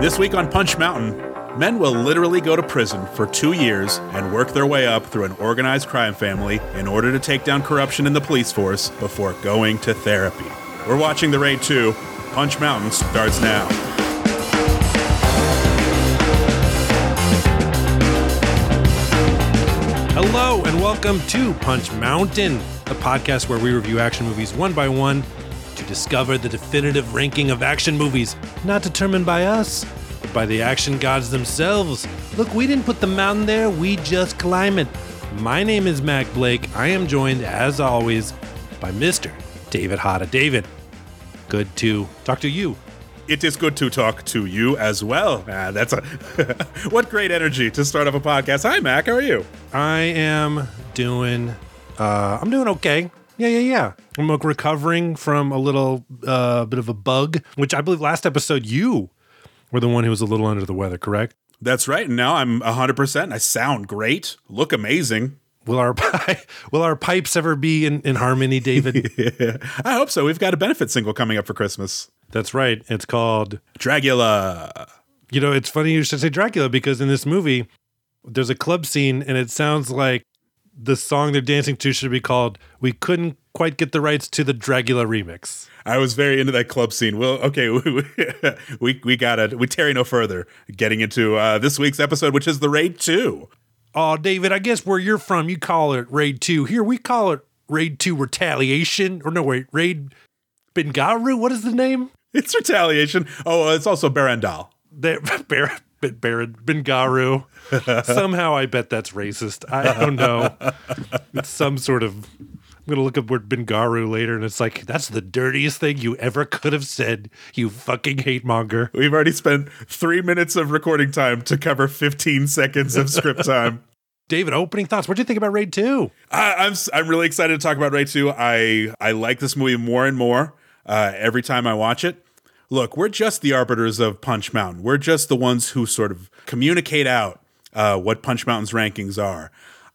This week on Punch Mountain, men will literally go to prison for 2 years and work their way up through an organized crime family in order to take down corruption in the police force before going to therapy. We're watching The Raid 2. Punch Mountain starts now. Hello and welcome to Punch Mountain, a podcast where we review action movies one by one to discover the definitive ranking of action movies, not determined by us, but by the action gods themselves. Look, we didn't put the mountain there, we just climb it. My name is Mac Blake. I am joined, as always, by Mr. David Hata. David, good to talk to you. It is good to talk to you as well. That's a what great energy to start up a podcast. Hi, Mac. How are you? I am doing. I'm doing okay. Yeah. I'm like recovering from a little bit of a bug, which I believe last episode you were the one who was a little under the weather. Correct? That's right. And now I'm 100%. I sound great. Look amazing. Will our pipes ever be in harmony, David? Yeah, I hope so. We've got a benefit single coming up for Christmas. That's right. It's called Dragula. You know, it's funny you should say Dracula because in this movie, there's a club scene and it sounds like the song they're dancing to should be called We Couldn't Quite Get the Rights to the Dragula Remix. I was very into that club scene. Well, okay, we tarry no further getting into this week's episode, which is The Raid 2. Oh, David, I guess where you're from, you call it Raid 2. Here, we call it Raid 2 Retaliation. Or no, wait, Raid Bengaru? What is the name? It's Retaliation. Oh, it's also Berendal. Bengaru. Somehow I bet that's racist. I don't know. It's some sort of... I'm going to look up word Bengaru later, and it's like, that's the dirtiest thing you ever could have said, you fucking hate monger. We've already spent 3 minutes of recording time to cover 15 seconds of script time. David, opening thoughts. What do you think about Raid 2? I'm really excited to talk about Raid 2. I like this movie more and more every time I watch it. Look, we're just the arbiters of Punch Mountain. We're just the ones who sort of communicate out what Punch Mountain's rankings are.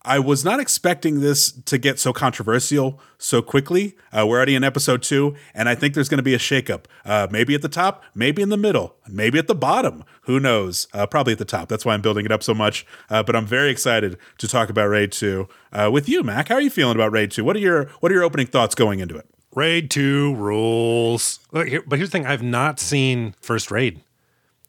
I was not expecting this to get so controversial so quickly. We're already in episode 2, and I think there's going to be a shakeup. Maybe at the top, maybe in the middle, maybe at the bottom. Who knows? Probably at the top. That's why I'm building it up so much. But I'm very excited to talk about Raid 2 with you, Mac. How are you feeling about Raid 2? What are your opening thoughts going into it? Raid 2 rules. But here's the thing. I've not seen First Raid.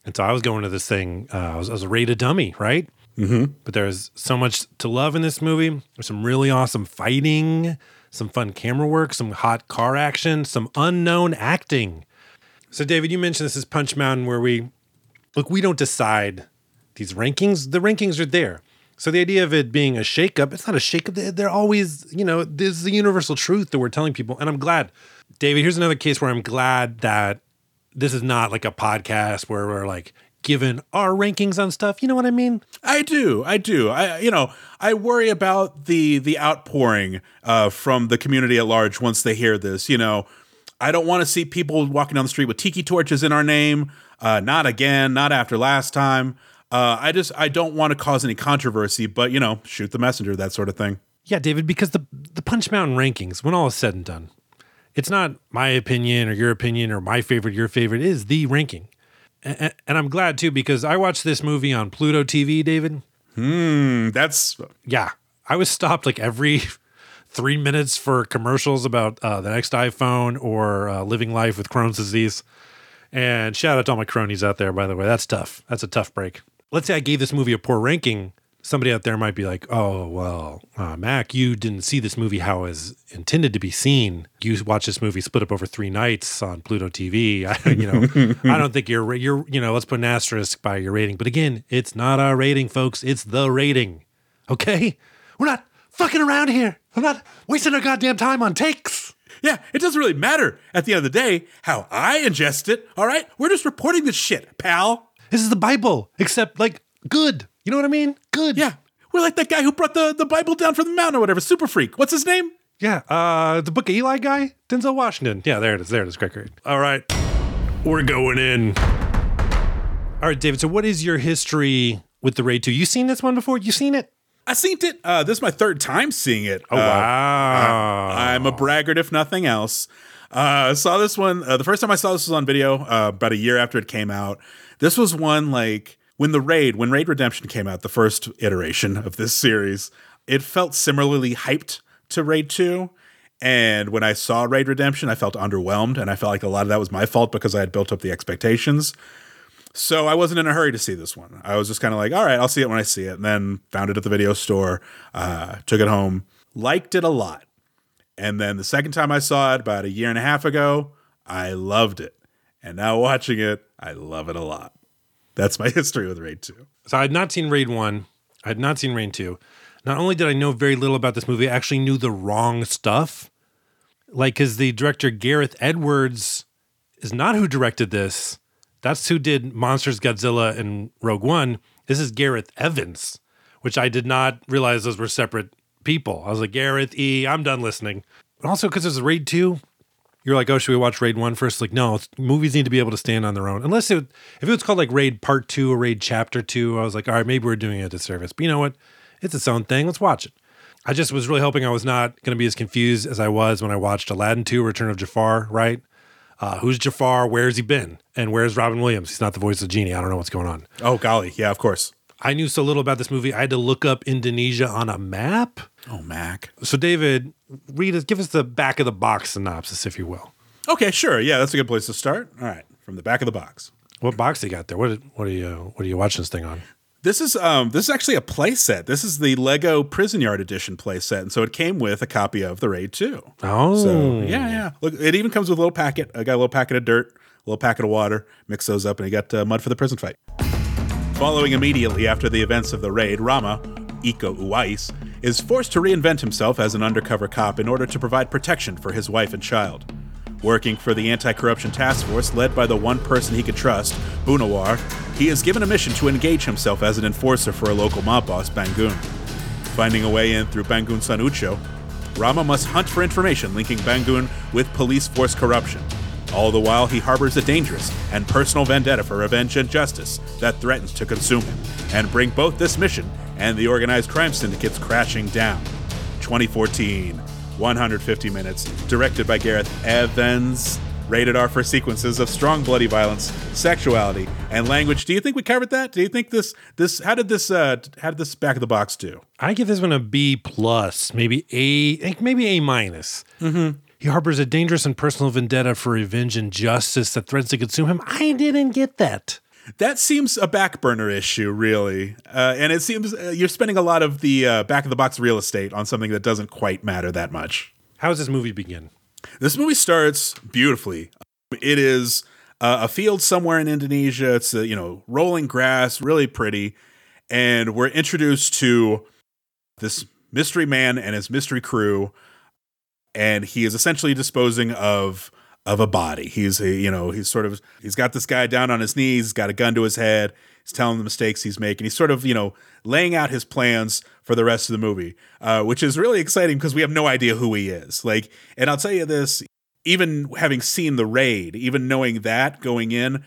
And so I was going to this thing. I was a Raid a dummy, right? Mm-hmm. But there's so much to love in this movie. There's some really awesome fighting, some fun camera work, some hot car action, some unknown acting. So, David, you mentioned this is Punch Mountain where we don't decide these rankings. The rankings are there. So the idea of it being a shakeup, it's not a shakeup. They're always, you know, this is the universal truth that we're telling people. And I'm glad, David, here's another case where I'm glad that this is not like a podcast where we're like, given our rankings on stuff. You know what I mean? I do. I worry about the outpouring from the community at large once they hear this. You know, I don't want to see people walking down the street with tiki torches in our name. Not again, not after last time. I don't want to cause any controversy, but you know, shoot the messenger, that sort of thing. Yeah, David, because the Punch Mountain rankings, when all is said and done, it's not my opinion or your opinion or my favorite, your favorite. It is the ranking. And I'm glad, too, because I watched this movie on Pluto TV, David. That's... Yeah. I was stopped like every 3 minutes for commercials about the next iPhone or living life with Crohn's disease. And shout out to all my cronies out there, by the way. That's tough. That's a tough break. Let's say I gave this movie a poor ranking. Somebody out there might be like, oh, well, Mac, you didn't see this movie how it was intended to be seen. You watch this movie split up over 3 nights on Pluto TV. I don't think you're, you know, let's put an asterisk by your rating. But again, it's not our rating, folks. It's the rating. Okay? We're not fucking around here. I'm not wasting our goddamn time on takes. Yeah, it doesn't really matter at the end of the day how I ingest it. All right? We're just reporting this shit, pal. This is the Bible, except like good. You know what I mean? Good. Yeah. We're like that guy who brought the Bible down from the mountain or whatever. Super freak. What's his name? Yeah. The Book of Eli guy? Denzel Washington. Yeah, there it is. There it is. Great. All right. We're going in. All right, David. So what is your history with the Raid 2? You seen this one before? You seen it? I seen it. This is my 3rd time seeing it. Oh, wow. I'm a braggart if nothing else. Saw this one. The first time I saw this was on video about a year after it came out. This was one like when Raid Redemption came out, the first iteration of this series, it felt similarly hyped to Raid 2. And when I saw Raid Redemption, I felt underwhelmed. And I felt like a lot of that was my fault because I had built up the expectations. So I wasn't in a hurry to see this one. I was just kind of like, all right, I'll see it when I see it. And then found it at the video store, took it home, liked it a lot. And then the second time I saw it about a year and a half ago, I loved it. And now watching it, I love it a lot. That's my history with Raid 2. So I had not seen Raid 1. I had not seen Raid 2. Not only did I know very little about this movie, I actually knew the wrong stuff. Like, because the director Gareth Evans is not who directed this. That's who did Monsters, Godzilla, and Rogue One. This is Gareth Evans, which I did not realize those were separate people. I was like, Gareth E., I'm done listening. But also because there's Raid 2, you're like, oh, should we watch Raid 1 first? Like, no, movies need to be able to stand on their own. Unless if it was called like Raid Part 2 or Raid Chapter 2, I was like, all right, maybe we're doing a disservice. But you know what? It's its own thing. Let's watch it. I just was really hoping I was not going to be as confused as I was when I watched Aladdin 2, Return of Jafar, right? Who's Jafar? Where's he been? And where's Robin Williams? He's not the voice of Genie. I don't know what's going on. Oh, golly. Yeah, of course. I knew so little about this movie. I had to look up Indonesia on a map. Oh, Mac. So, David, give us the back of the box synopsis, if you will. Okay, sure. Yeah, that's a good place to start. All right. From the back of the box. What box do you got there? What are you watching this thing on? This is actually a play set. This is the Lego Prison Yard Edition play set. And so it came with a copy of The Raid 2. Oh. So, yeah. Look, it even comes with a little packet. I got a little packet of dirt, a little packet of water. Mix those up, and I got mud for the prison fight. Following immediately after the events of The Raid, Rama, Iko Uwais, is forced to reinvent himself as an undercover cop in order to provide protection for his wife and child. Working for the anti-corruption task force led by the one person he could trust, Bunawar, he is given a mission to engage himself as an enforcer for a local mob boss, Bangun. Finding a way in through Bangun's son Ucho, Rama must hunt for information linking Bangun with police force corruption. All the while, he harbors a dangerous and personal vendetta for revenge and justice that threatens to consume him and bring both this mission and the organized crime syndicates crashing down. 2014. 150 minutes, directed by Gareth Evans. Rated R for sequences of strong bloody violence, sexuality, and language. Do you think we covered that? Do you think this how did this back of the box do? I give this one a B+, maybe A-. Mm-hmm. He harbors a dangerous and personal vendetta for revenge and justice that threatens to consume him. I didn't get that. That seems a back burner issue, really. And it seems you're spending a lot of the back of the box real estate on something that doesn't quite matter that much. How does this movie begin? This movie starts beautifully. It is a field somewhere in Indonesia. It's rolling grass, really pretty. And we're introduced to this mystery man and his mystery crew. And he is essentially disposing of a body. He's got this guy down on his knees, got a gun to his head. He's telling the mistakes he's making. He's sort of, laying out his plans for the rest of the movie, which is really exciting because we have no idea who he is. Like, and I'll tell you this, even having seen The Raid, even knowing that going in,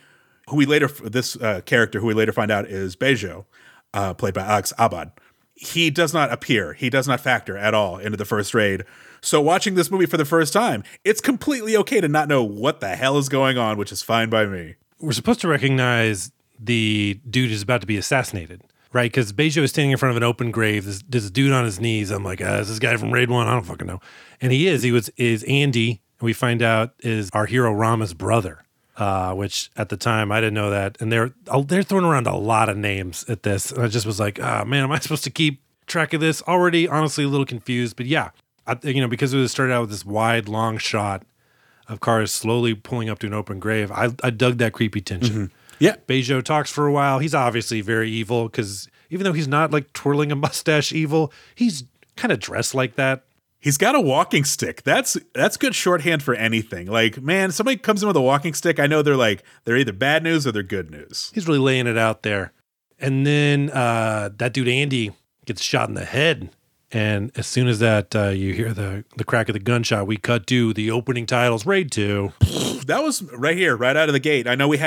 this character who we later find out is Bejo, played by Alex Abad. He does not appear. He does not factor at all into the first Raid. So watching this movie for the first time, it's completely okay to not know what the hell is going on, which is fine by me. We're supposed to recognize the dude is about to be assassinated, right? Because Bejo is standing in front of an open grave. This dude on his knees. I'm like, is this guy from Raid 1? I don't fucking know. And he is. He is Andy, and we find out is our hero Rama's brother, which at the time I didn't know that. And they're throwing around a lot of names at this. And I just was like, oh, man, am I supposed to keep track of this? Already, honestly, a little confused, but yeah. Because it was started out with this wide, long shot of cars slowly pulling up to an open grave, I dug that creepy tension. Mm-hmm. Yeah. Bejo talks for a while. He's obviously very evil because even though he's not like twirling a mustache evil, he's kind of dressed like that. He's got a walking stick. That's good shorthand for anything. Like, man, somebody comes in with a walking stick, I know they're either bad news or they're good news. He's really laying it out there. And then that dude Andy gets shot in the head. And as soon as that you hear the crack of the gunshot, we cut to the opening titles, Raid 2. That was right here, right out of the gate. I know you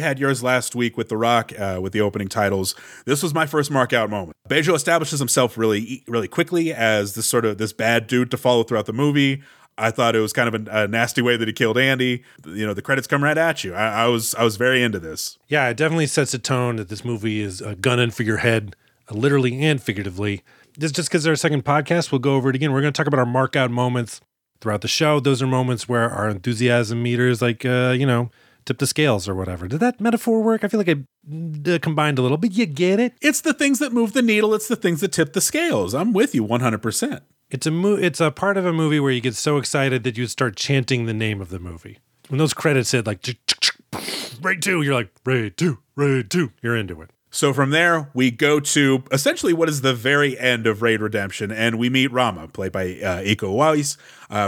had yours last week with The Rock, with the opening titles. This was my first mark out moment. Bejo establishes himself really, really quickly as this bad dude to follow throughout the movie. I thought it was kind of a nasty way that he killed Andy. You know, the credits come right at you. I was very into this. Yeah, it definitely sets a tone that this movie is gunning for your head, literally and figuratively. This just because it's our second podcast, we'll go over it again. We're going to talk about our mark-out moments throughout the show. Those are moments where our enthusiasm meters, like, tip the scales or whatever. Did that metaphor work? I feel like I combined a little, but you get it. It's the things that move the needle. It's the things that tip the scales. I'm with you 100%. It's a part of a movie where you get so excited that you start chanting the name of the movie. When those credits hit, like, Raid 2, you're like, Raid 2, Raid 2. You're into it. So from there, we go to essentially what is the very end of Raid Redemption, and we meet Rama, played by Iko Uwais,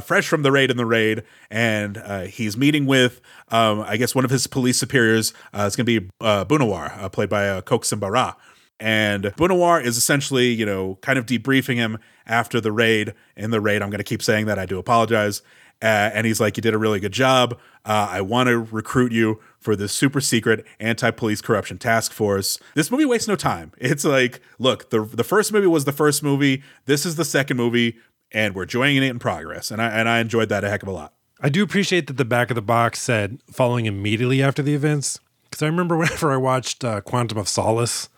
fresh from the raid in the raid, and he's meeting with, I guess, one of his police superiors. It's going to be Bunawar, played by Koksimbara. And Bunawar is essentially, kind of debriefing him after the raid. In the raid, I'm going to keep saying that. I do apologize. And he's like, you did a really good job. I want to recruit you for this super secret anti-police corruption task force. This movie wastes no time. It's like, look, the first movie was the first movie. This is the second movie, and we're joining it in progress. And I enjoyed that a heck of a lot. I do appreciate that the back of the box said following immediately after the events. Because I remember whenever I watched Quantum of Solace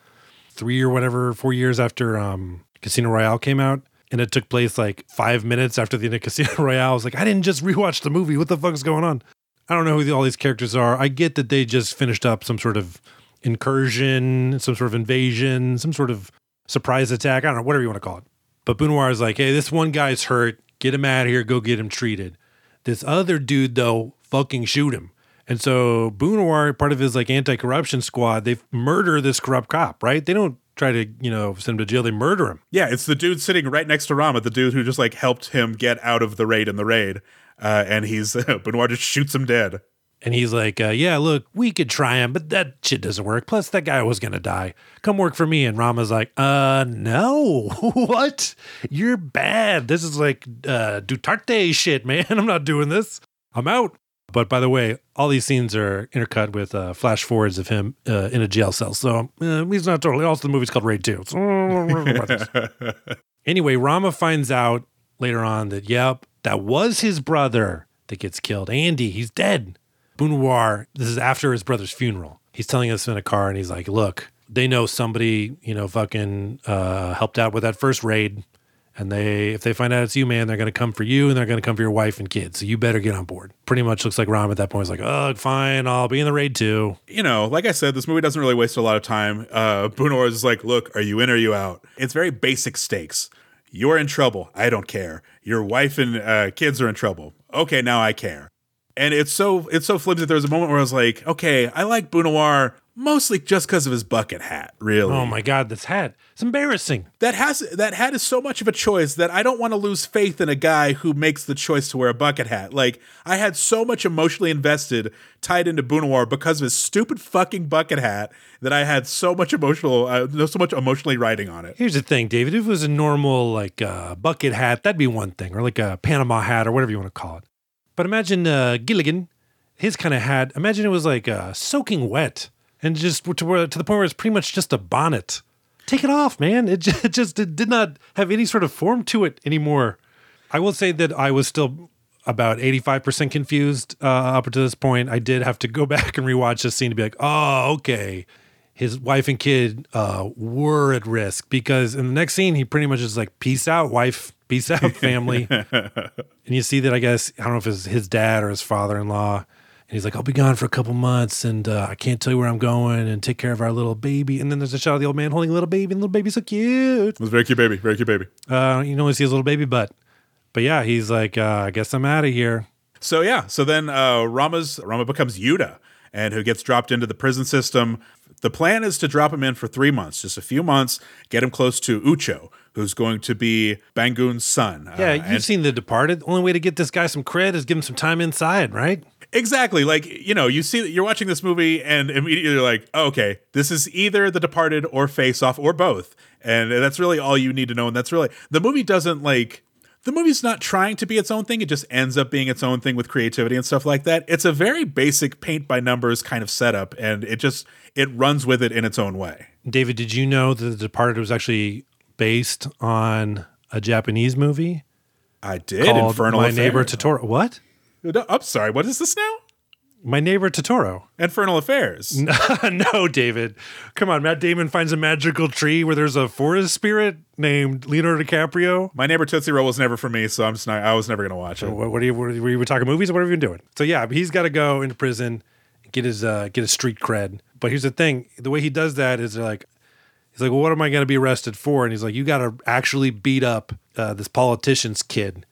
4 years after Casino Royale came out, and it took place like 5 minutes after the end of Casino Royale. I was like, I didn't just rewatch the movie. What the fuck is going on? I don't know who all these characters are. I get that they just finished up some sort of incursion, some sort of invasion, some sort of surprise attack. I don't know, whatever you want to call it. But Bunawar is like, hey, this one guy's hurt. Get him out of here. Go get him treated. This other dude, though, fucking shoot him. And so Bunawar, part of his like anti-corruption squad, they murder this corrupt cop, right? They don't try to, send him to jail. They murder him. Yeah, it's the dude sitting right next to Rama, the dude who just like helped him get out of the raid in the raid. And he's, Bunawar just shoots him dead. And he's like, yeah, look, we could try him, but that shit doesn't work. Plus, that guy was going to die. Come work for me. And Rama's like, no, what? You're bad. This is like Duterte shit, man. I'm not doing this. I'm out. But by the way, all these scenes are intercut with flash forwards of him in a jail cell. So he's not totally. Also, the movie's called Raid 2. Anyway, Rama finds out later on that, yep, that was his brother that gets killed. Andy, he's dead. Bunawar, this is after his brother's funeral. He's telling us in a car, and he's like, look, they know somebody, fucking helped out with that first raid. And if they find out it's you, man, they're going to come for you, and they're going to come for your wife and kids. So you better get on board. Pretty much looks like Ram at that point is like, oh, fine, I'll be in the raid too. Like I said, this movie doesn't really waste a lot of time. Bunawar is like, look, are you in or are you out? It's very basic stakes. You're in trouble. I don't care. Your wife and kids are in trouble. Okay, now I care. And it's so flimsy that there was a moment where I was like, okay, I like Bunawar mostly just because of his bucket hat, really. Oh my God, this hat. It's embarrassing. That hat is so much of a choice that I don't want to lose faith in a guy who makes the choice to wear a bucket hat. Like, I had so much emotionally invested tied into Bunawar because of his stupid fucking bucket hat that I had so much emotionally riding on it. Here's the thing, David. If it was a normal, like, bucket hat, that'd be one thing. Or like a Panama hat or whatever you want to call it. But imagine Gilligan, his kind of hat. Imagine it was like soaking wet. And just to the point where it's pretty much just a bonnet. Take it off, man. It did not have any sort of form to it anymore. I will say that I was still about 85% confused up to this point. I did have to go back and rewatch this scene to be like, oh, okay. His wife and kid were at risk, because in the next scene, he pretty much is like, peace out, wife. Peace out, family. And you see that, I guess, I don't know if it's his dad or his father-in-law. And he's like, I'll be gone for a couple months, and I can't tell you where I'm going, and take care of our little baby. And then there's a shot of the old man holding a little baby, and the little baby's so cute. It was a very cute baby, very cute baby. You can only see his little baby butt. But yeah, he's like, I guess I'm out of here. So yeah, so then Rama becomes Yuda, and who gets dropped into the prison system. The plan is to drop him in for 3 months, just a few months, get him close to Ucho, who's going to be Bangun's son. Yeah, you've seen The Departed. The only way to get this guy some cred is give him some time inside, right? Exactly. Like, you see that you're watching this movie and immediately you're like, oh, okay, this is either The Departed or Face Off or both. And that's really all you need to know. And that's really, the movie's not trying to be its own thing. It just ends up being its own thing with creativity and stuff like that. It's a very basic paint by numbers kind of setup. And it runs with it in its own way. David, did you know that The Departed was actually based on a Japanese movie I did. Infernal Affairs. My Neighbor Totoro. What? No, I'm sorry. What is this now? My Neighbor Totoro. Infernal Affairs. No, David. Come on. Matt Damon finds a magical tree where there's a forest spirit named Leonardo DiCaprio. My Neighbor Tootsie Roll was never for me, so I was never going to watch it. Were you talking movies? What have you been doing? So yeah, he's got to go into prison, get his street cred. But here's the thing. The way he does that is he's like, well, what am I going to be arrested for? And he's like, you got to actually beat up this politician's kid.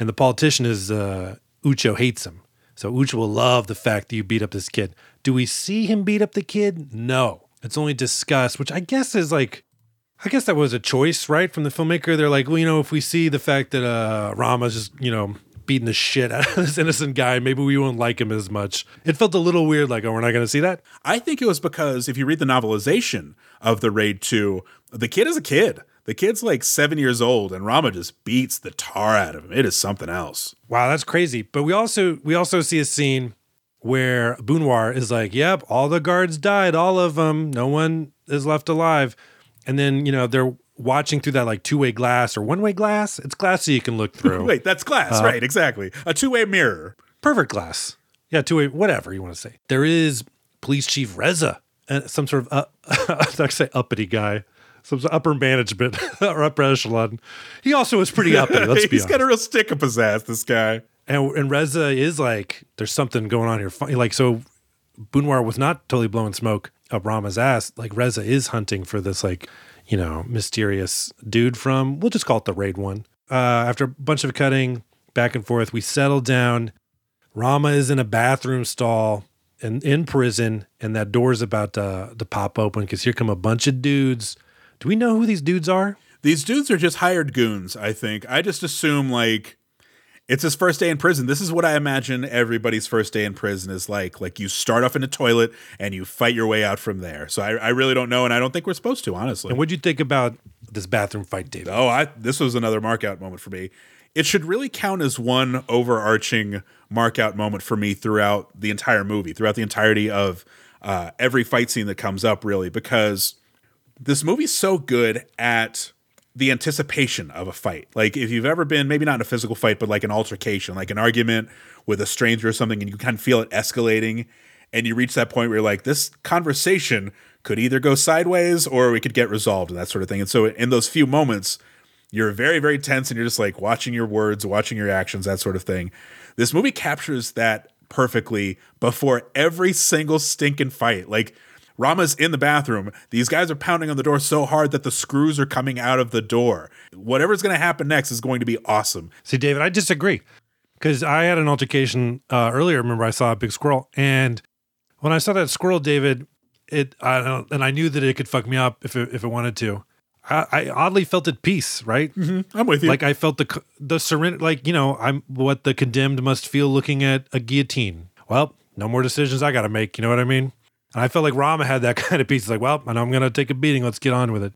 And the politician is Ucho hates him. So Ucho will love the fact that you beat up this kid. Do we see him beat up the kid? No. It's only discussed, which I guess is that was a choice, right? From the filmmaker. They're like, well, if we see the fact that Rama's just, beating the shit out of this innocent guy, maybe we won't like him as much. It felt a little weird, we're not going to see that. I think it was because if you read the novelization of The Raid 2, the kid is a kid. The kid's 7 years old, and Rama just beats the tar out of him. It is something else. Wow, that's crazy. But we also see a scene where Bunawar is like, yep, all the guards died, all of them. No one is left alive. And then, they're watching through that two-way glass or one-way glass. It's glass so you can look through. Wait, that's glass, right, exactly. A two-way mirror. Perfect glass. Yeah, two-way, whatever you want to say. There is Police Chief Reza, some sort of, I was going to say uppity guy. Some upper management or upper echelon. He also is pretty uppity, let's be honest. He's got a real stick up his ass, this guy. And Reza is there's something going on here. So Bunawar was not totally blowing smoke up Rama's ass. Reza is hunting for this, mysterious dude from, we'll just call it the Raid 1. After a bunch of cutting back and forth, we settle down. Rama is in a bathroom stall and in prison, and that door's about to pop open because here come a bunch of dudes. Do we know who these dudes are? These dudes are just hired goons, I think. I just assume, it's his first day in prison. This is what I imagine everybody's first day in prison is like. You start off in a toilet, and you fight your way out from there. So I really don't know, and I don't think we're supposed to, honestly. And what'd you think about this bathroom fight, David? Oh, this was another markout moment for me. It should really count as one overarching markout moment for me throughout the entire movie, throughout the entirety of every fight scene that comes up, really, because this movie's so good at the anticipation of a fight. If you've ever been, maybe not in a physical fight, but an altercation, an argument with a stranger or something, and you kind of feel it escalating, and you reach that point where you're this conversation could either go sideways or we could get resolved and that sort of thing. And so in those few moments, you're very, very tense, and you're just watching your words, watching your actions, that sort of thing. This movie captures that perfectly before every single stinking fight. Rama's in the bathroom. These guys are pounding on the door so hard that the screws are coming out of the door. Whatever's going to happen next is going to be awesome. See, David, I disagree because I had an altercation earlier. Remember, I saw a big squirrel. And when I saw that squirrel, David, I knew that it could fuck me up if it wanted to. I oddly felt at peace, right? Mm-hmm. I'm with you. I felt the serenity, I'm what the condemned must feel looking at a guillotine. Well, no more decisions I got to make. You know what I mean? And I felt Rama had that kind of piece. It's I know I'm going to take a beating. Let's get on with it.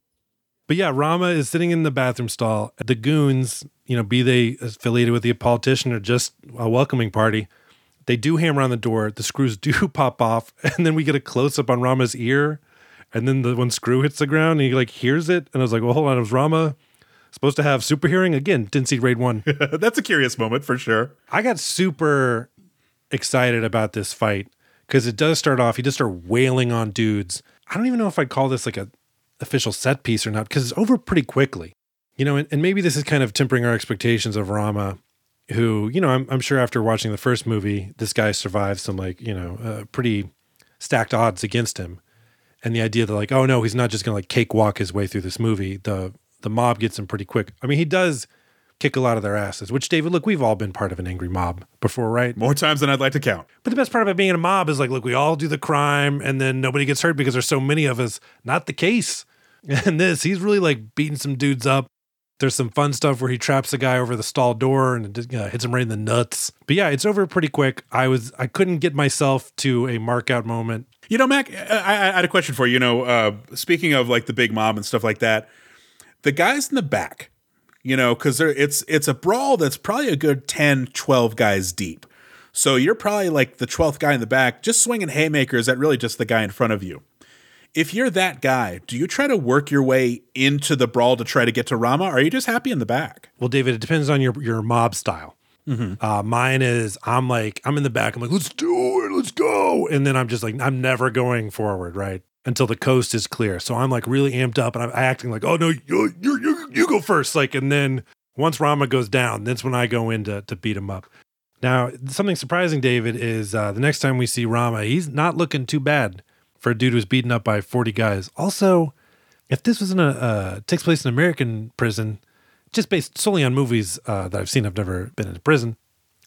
But yeah, Rama is sitting in the bathroom stall. The goons, be they affiliated with the politician or just a welcoming party, they do hammer on the door. The screws do pop off. And then we get a close-up on Rama's ear. And then the one screw hits the ground and he hears it. And I was like, well, hold on. It was Rama supposed to have super hearing? Again, didn't see Raid 1. That's a curious moment for sure. I got super excited about this fight. Because it does start off, you just start wailing on dudes. I don't even know if I'd call this an official set piece or not, because it's over pretty quickly. And maybe this is kind of tempering our expectations of Rama, who, I'm sure after watching the first movie, this guy survived some pretty stacked odds against him. And the idea that oh no, he's not just going to cakewalk his way through this movie. The mob gets him pretty quick. I mean, he does kick a lot of their asses, which, David, look, we've all been part of an angry mob before, right? More times than I'd like to count. But the best part about being in a mob is look, we all do the crime and then nobody gets hurt because there's so many of us. Not the case. And this, he's really beating some dudes up. There's some fun stuff where he traps a guy over the stall door and hits him right in the nuts. But yeah, it's over pretty quick. I couldn't get myself to a markout moment. Mac, I had a question for you. Speaking of the big mob and stuff like that, the guys in the back, because it's a brawl that's probably a good 10, 12 guys deep. So you're probably the 12th guy in the back, just swinging haymakers at really just the guy in front of you. If you're that guy, do you try to work your way into the brawl to try to get to Rama? Or are you just happy in the back? Well, David, it depends on your mob style. Mm-hmm. Mine is, I'm in the back. I'm like, let's do it. Let's go. And then I'm just like, I'm never going forward, right? Until the coast is clear. So I'm like really amped up and I'm acting like, oh no, you go first. Like, and then once Rama goes down, that's when I go in to beat him up. Now, something surprising, David, is the next time we see Rama, he's not looking too bad for a dude who's beaten up by 40 guys. Also, if this was takes place in an American prison, just based solely on movies that I've seen, I've never been in a prison,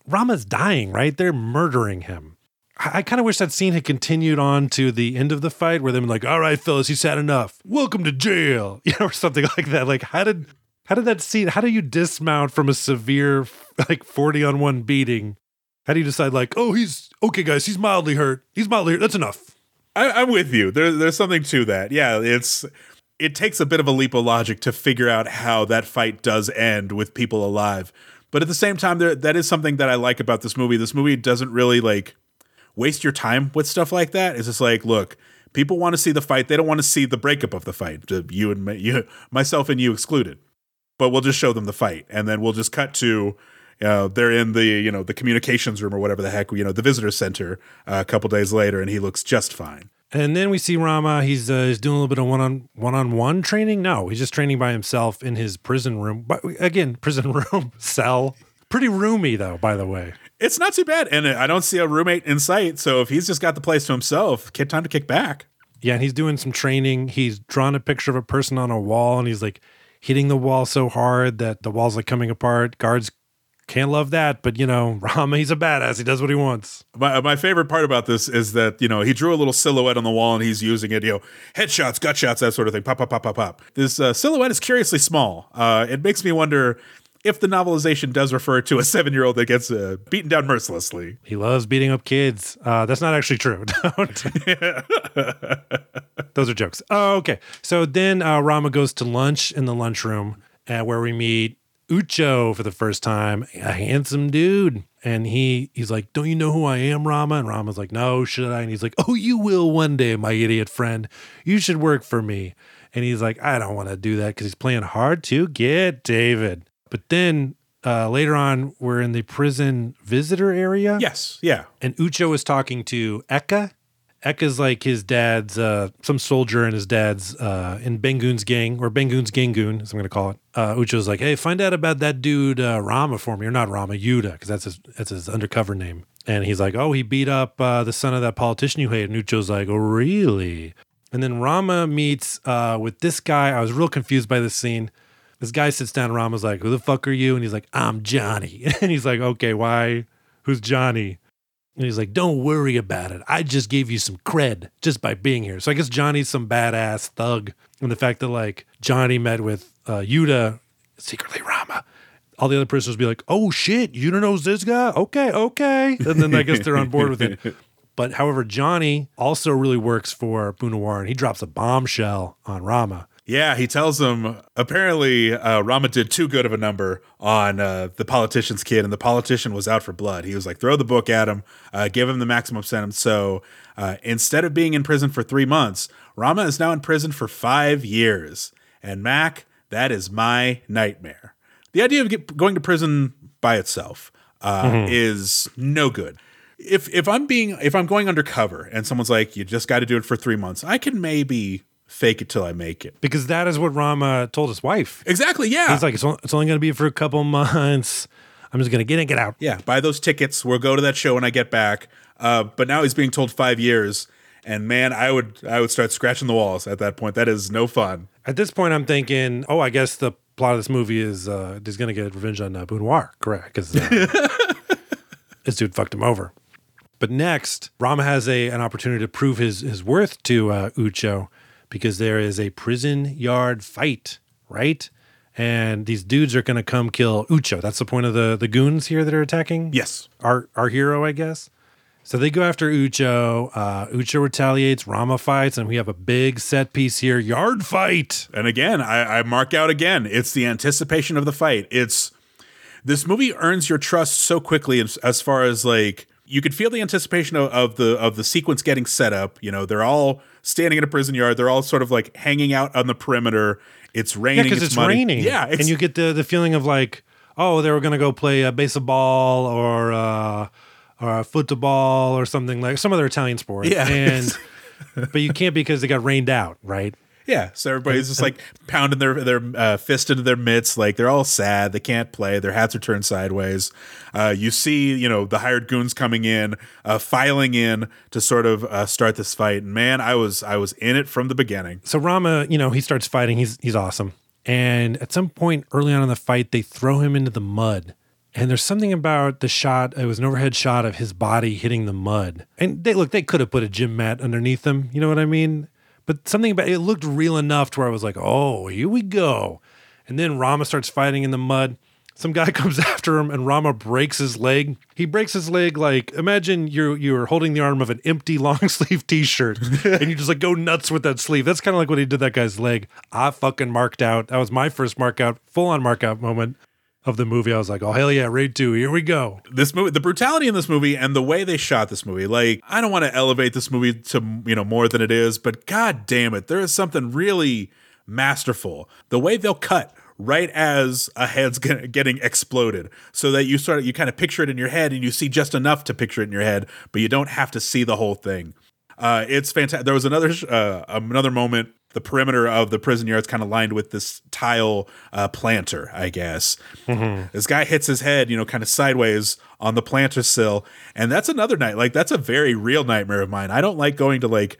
Rama's dying, right? They're murdering him. I kind of wish that scene had continued on to the end of the fight where they're like, all right, fellas, he's had enough. Welcome to jail, you know, or something like that. Like, how did that scene, how do you dismount from a severe, like 40-on-1 beating? How do you decide like, oh, he's okay, guys, he's mildly hurt. He's mildly hurt. That's enough. I'm with you. There's something to that. Yeah, it takes a bit of a leap of logic to figure out how that fight does end with people alive. But at the same time, that is something that I like about this movie. This movie doesn't really like waste your time with stuff like that. It's just like, look, people want to see the fight. They don't want to see the breakup of the fight. You and you, myself and you excluded. But we'll just show them the fight, and then we'll just cut to they're in the the communications room or whatever the heck, the visitor center a couple days later, and he looks just fine. And then we see Rama. He's doing a little bit of one-on-one training. No, he's just training by himself in his prison room. But again, prison room cell, pretty roomy though. By the way, it's not too bad, and I don't see a roommate in sight. So if he's just got the place to himself, time to kick back. Yeah, and he's doing some training. He's drawn a picture of a person on a wall, and he's like hitting the wall so hard that the wall's like coming apart. Guards can't love that, but Rama, he's a badass. He does what he wants. My favorite part about this is that, he drew a little silhouette on the wall and he's using it, headshots, gut shots, that sort of thing. Pop, pop, pop, pop, pop. This silhouette is curiously small. It makes me wonder if the novelization does refer to a 7-year-old that gets beaten down mercilessly. He loves beating up kids. That's not actually true. Don't. Those are jokes. Oh, okay. So then Rama goes to lunch in the lunchroom where we meet Ucho for the first time, a handsome dude. And he's like, don't you know who I am, Rama? And Rama's like, no, should I? And he's like, oh, you will one day, my idiot friend. You should work for me. And he's like, I don't want to do that because he's playing hard to get, David. But then later on, we're in the prison visitor area. Yes, yeah. And Ucho is talking to Eka. Eka's like his dad's, some soldier in his dad's, in Bangun's gang, or Bangun's Gangun, as I'm going to call it. Ucho's like, hey, find out about that dude Rama for me. Or not Rama, Yuda, because that's his undercover name. And he's like, oh, he beat up the son of that politician you hate. And Ucho's like, oh, really? And then Rama meets with this guy. I was real confused by this scene. This guy sits down and Rama's like, who the fuck are you? And he's like, I'm Johnny. And he's like, okay, why? Who's Johnny? And he's like, don't worry about it. I just gave you some cred just by being here. So I guess Johnny's some badass thug. And the fact that like Johnny met with Yuda, secretly Rama, all the other prisoners be like, oh shit, Yuda knows this guy? Okay. And then I guess they're on board with it. But however, Johnny also really works for Bunawar and he drops a bombshell on Rama. Yeah, he tells him, apparently Rama did too good of a number on the politician's kid, and the politician was out for blood. He was like, throw the book at him, give him the maximum sentence. So instead of being in prison for 3 months, Rama is now in prison for 5 years. And Mac, that is my nightmare. The idea of going to prison by itself is no good. If I'm going undercover and someone's like, you just got to do it for 3 months, I can maybe fake it till I make it. Because that is what Rama told his wife. Exactly, yeah. He's like, it's only going to be for a couple months. I'm just going to get in, get out. Yeah, buy those tickets. We'll go to that show when I get back. But now he's being told 5 years. And man, I would start scratching the walls at that point. That is no fun. At this point, I'm thinking, I guess the plot of this movie is going to get revenge on Bunawar. Correct. Because this dude fucked him over. But next, Rama has an opportunity to prove his worth to Ucho. Because there is a prison yard fight, right? And these dudes are going to come kill Ucho. That's the point of the goons here that are attacking? Yes. Our hero, I guess. So they go after Ucho. Ucho retaliates, Rama fights, and we have a big set piece here. Yard fight! And again, I mark out again. It's the anticipation of the fight. This movie earns your trust so quickly as far as like, you could feel the anticipation of the sequence getting set up. You know, they're all standing in a prison yard. They're all sort of like hanging out on the perimeter. It's raining. Yeah, because it's raining. Yeah, and you get the feeling of like, oh, they were going to go play baseball or football or something, like some other Italian sport. Yeah, and but you can't because they got rained out, right? Yeah, so everybody's just like pounding their fist into their mitts, like they're all sad, they can't play, their hats are turned sideways. You see, you know, the hired goons coming in, filing in to sort of start this fight. And man, I was in it from the beginning. So Rama, you know, he starts fighting, he's awesome. And at some point early on in the fight, they throw him into the mud. And there's something about the shot, it was an overhead shot of his body hitting the mud. And they could have put a gym mat underneath him, you know what I mean? But something about it looked real enough to where I was like, oh, here we go. And then Rama starts fighting in the mud. Some guy comes after him and Rama breaks his leg. He breaks his leg like, imagine you're holding the arm of an empty long sleeve t-shirt and you just like go nuts with that sleeve. That's kind of like what he did that guy's leg. I fucking marked out. That was my first mark out, full on mark out moment of the movie. I was like, oh, hell yeah, Raid 2, here we go. This movie, the brutality in this movie and the way they shot this movie, like, I don't want to elevate this movie to, you know, more than it is, but god damn it, there is something really masterful. The way they'll cut right as a head's getting exploded so that you kind of picture it in your head and you see just enough to picture it in your head, but you don't have to see the whole thing. It's fantastic. There was another moment. The perimeter of the prison yard is kind of lined with this tile planter, I guess. Mm-hmm. This guy hits his head, you know, kind of sideways on the planter sill. And that's another night. Like, that's a very real nightmare of mine. I don't like going to like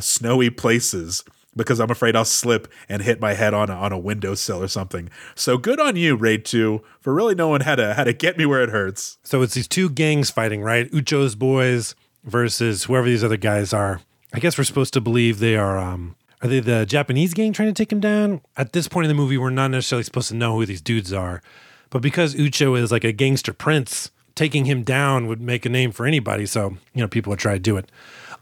snowy places because I'm afraid I'll slip and hit my head on a windowsill or something. So good on you, Raid 2, for really knowing how to get me where it hurts. So it's these two gangs fighting, right? Ucho's boys versus whoever these other guys are. I guess we're supposed to believe they are... Are they the Japanese gang trying to take him down? At this point in the movie, we're not necessarily supposed to know who these dudes are. But because Ucho is like a gangster prince, taking him down would make a name for anybody. So, you know, people would try to do it.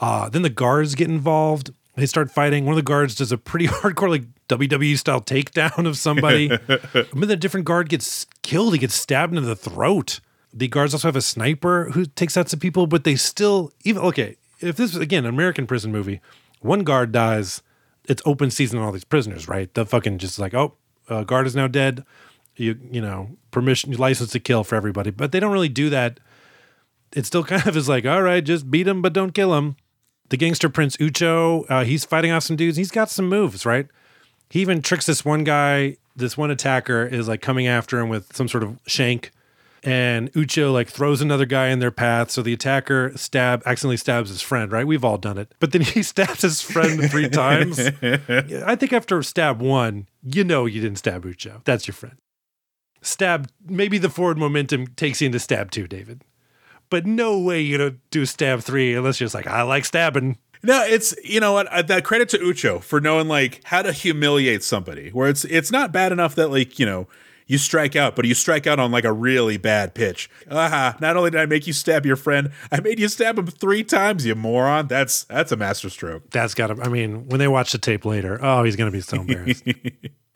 Then the guards get involved. They start fighting. One of the guards does a pretty hardcore, like WWE style takedown of somebody. Then the different guard gets killed. He gets stabbed in the throat. The guards also have a sniper who takes out some people, but they still, even, okay, if this was, again, an American prison movie, one guard dies. It's open season on all these prisoners, right? The fucking just like, oh, guard is now dead. You know, permission, license to kill for everybody. But they don't really do that. It still kind of is like, all right, just beat him, but don't kill him. The gangster prince Ucho, he's fighting off some dudes. He's got some moves, right? He even tricks this one guy. This one attacker is like coming after him with some sort of shank. And Ucho like throws another guy in their path. So the attacker accidentally stabs his friend, right? We've all done it. But then he stabs his friend 3 times. I think after stab 1, you know you didn't stab Ucho. That's your friend. Stab, maybe the forward momentum takes you into stab 2, David. But no way you don't do stab 3 unless you're just like, I like stabbing. No, it's, you know what, that credit to Ucho for knowing like how to humiliate somebody. Where it's not bad enough that like, you know, you strike out, but you strike out on like a really bad pitch. Not only did I make you stab your friend, I made you stab him 3 times, you moron. That's a masterstroke. That's got to, I mean, when they watch the tape later, oh, he's going to be so embarrassed.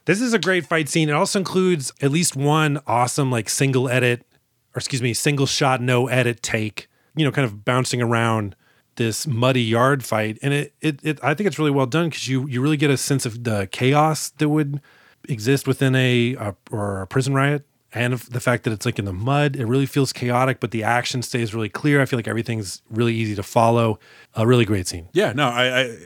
This is a great fight scene. It also includes at least one awesome like single shot, no edit take, you know, kind of bouncing around this muddy yard fight. And it I think it's really well done because you really get a sense of the chaos that would exist within a prison riot, and the fact that it's like in the mud, it really feels chaotic, but the action stays really clear. I feel like everything's really easy to follow. A really great scene. Yeah, no,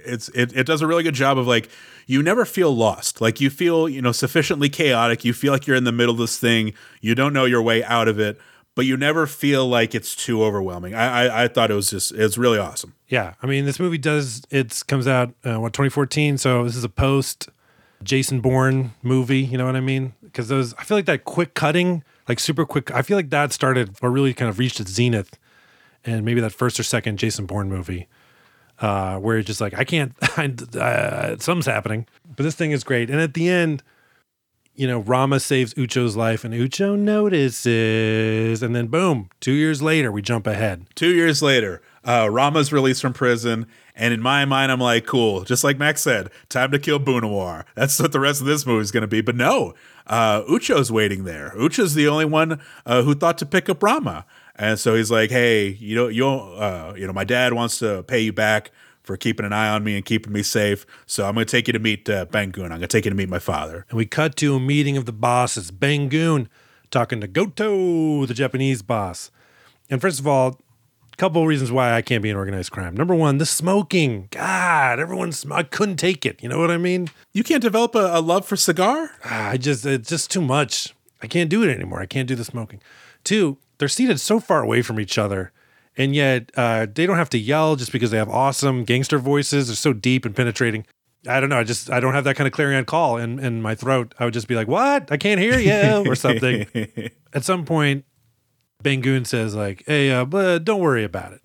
it does a really good job of like, you never feel lost. Like you feel, you know, sufficiently chaotic. You feel like you're in the middle of this thing. You don't know your way out of it, but you never feel like it's too overwhelming. I thought it's really awesome. Yeah. I mean, this movie comes out 2014. So this is a post Jason Bourne movie, you know what I mean? Because those, I feel like that quick cutting, like super quick, I feel like that started or really kind of reached its zenith, and maybe that first or second Jason Bourne movie, where it's just like something's happening, but this thing is great. And at the end, you know, Rama saves Ucho's life, and Ucho notices, and then boom, 2 years later, we jump ahead. 2 years later. Rama's released from prison, and in my mind, I'm like, cool. Just like Mac said, time to kill Bunawar. That's what the rest of this movie is going to be. But no, Ucho's waiting there. Ucho's the only one who thought to pick up Rama. And so he's like, hey, you know, my dad wants to pay you back for keeping an eye on me and keeping me safe. So I'm going to take you to meet Bangun. I'm going to take you to meet my father. And we cut to a meeting of the bosses. Bangun talking to Goto, the Japanese boss. And first of all, a couple of reasons why I can't be in organized crime. Number one, the smoking. God, I couldn't take it. You know what I mean? You can't develop a love for cigar? It's just too much. I can't do it anymore. I can't do the smoking. Two, they're seated so far away from each other. And yet they don't have to yell just because they have awesome gangster voices. They're so deep and penetrating. I don't know. I don't have that kind of clarion call in my throat. I would just be like, what? I can't hear you or something. At some point, Bangun says like, hey, but don't worry about it.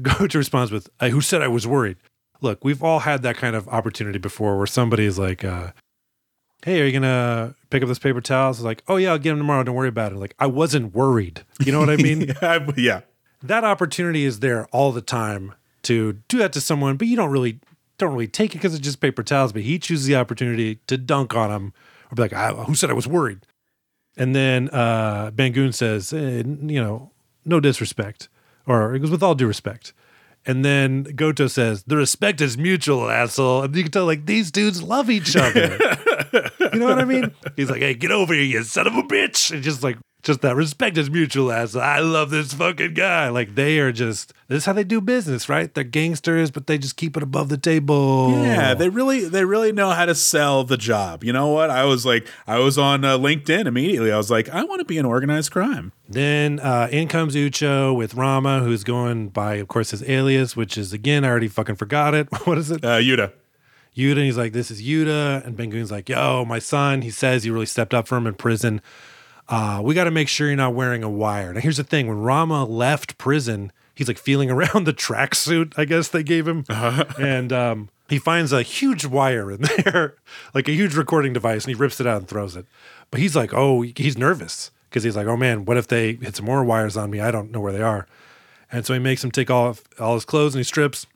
Goto responds with, who said I was worried? Look, we've all had that kind of opportunity before where somebody is like, hey, are you going to pick up this paper towel? It's like, oh yeah, I'll get them tomorrow. Don't worry about it. Like, I wasn't worried. You know what I mean? Yeah. That opportunity is there all the time to do that to someone, but you don't really take it because it's just paper towels. But he chooses the opportunity to dunk on him or be like, who said I was worried? And then Bangun says, no disrespect, or it goes with all due respect. And then Goto says, the respect is mutual, asshole. And you can tell like these dudes love each other. You know what I mean? He's like, hey, get over here, you son of a bitch. And just like, just that respect is mutual, as I love this fucking guy. Like they are just, this is how they do business, right? They're gangsters, but they just keep it above the table. Yeah, they really know how to sell the job. You know what? I was on LinkedIn immediately. I was like, I want to be in organized crime. Then in comes Ucho with Rama, who's going by, of course, his alias, which is, again, I already fucking forgot it. What is it? Yuda. Yuda, he's like, this is Yuda. And Bangun's like, yo, my son, he says he really stepped up for him in prison. We got to make sure you're not wearing a wire. Now, here's the thing. When Rama left prison, he's like feeling around the tracksuit, I guess they gave him. Uh-huh. And he finds a huge wire in there, like a huge recording device, and he rips it out and throws it. But he's like, oh, he's nervous because he's like, oh, man, what if they hit some more wires on me? I don't know where they are. And so he makes him take all his clothes, and he strips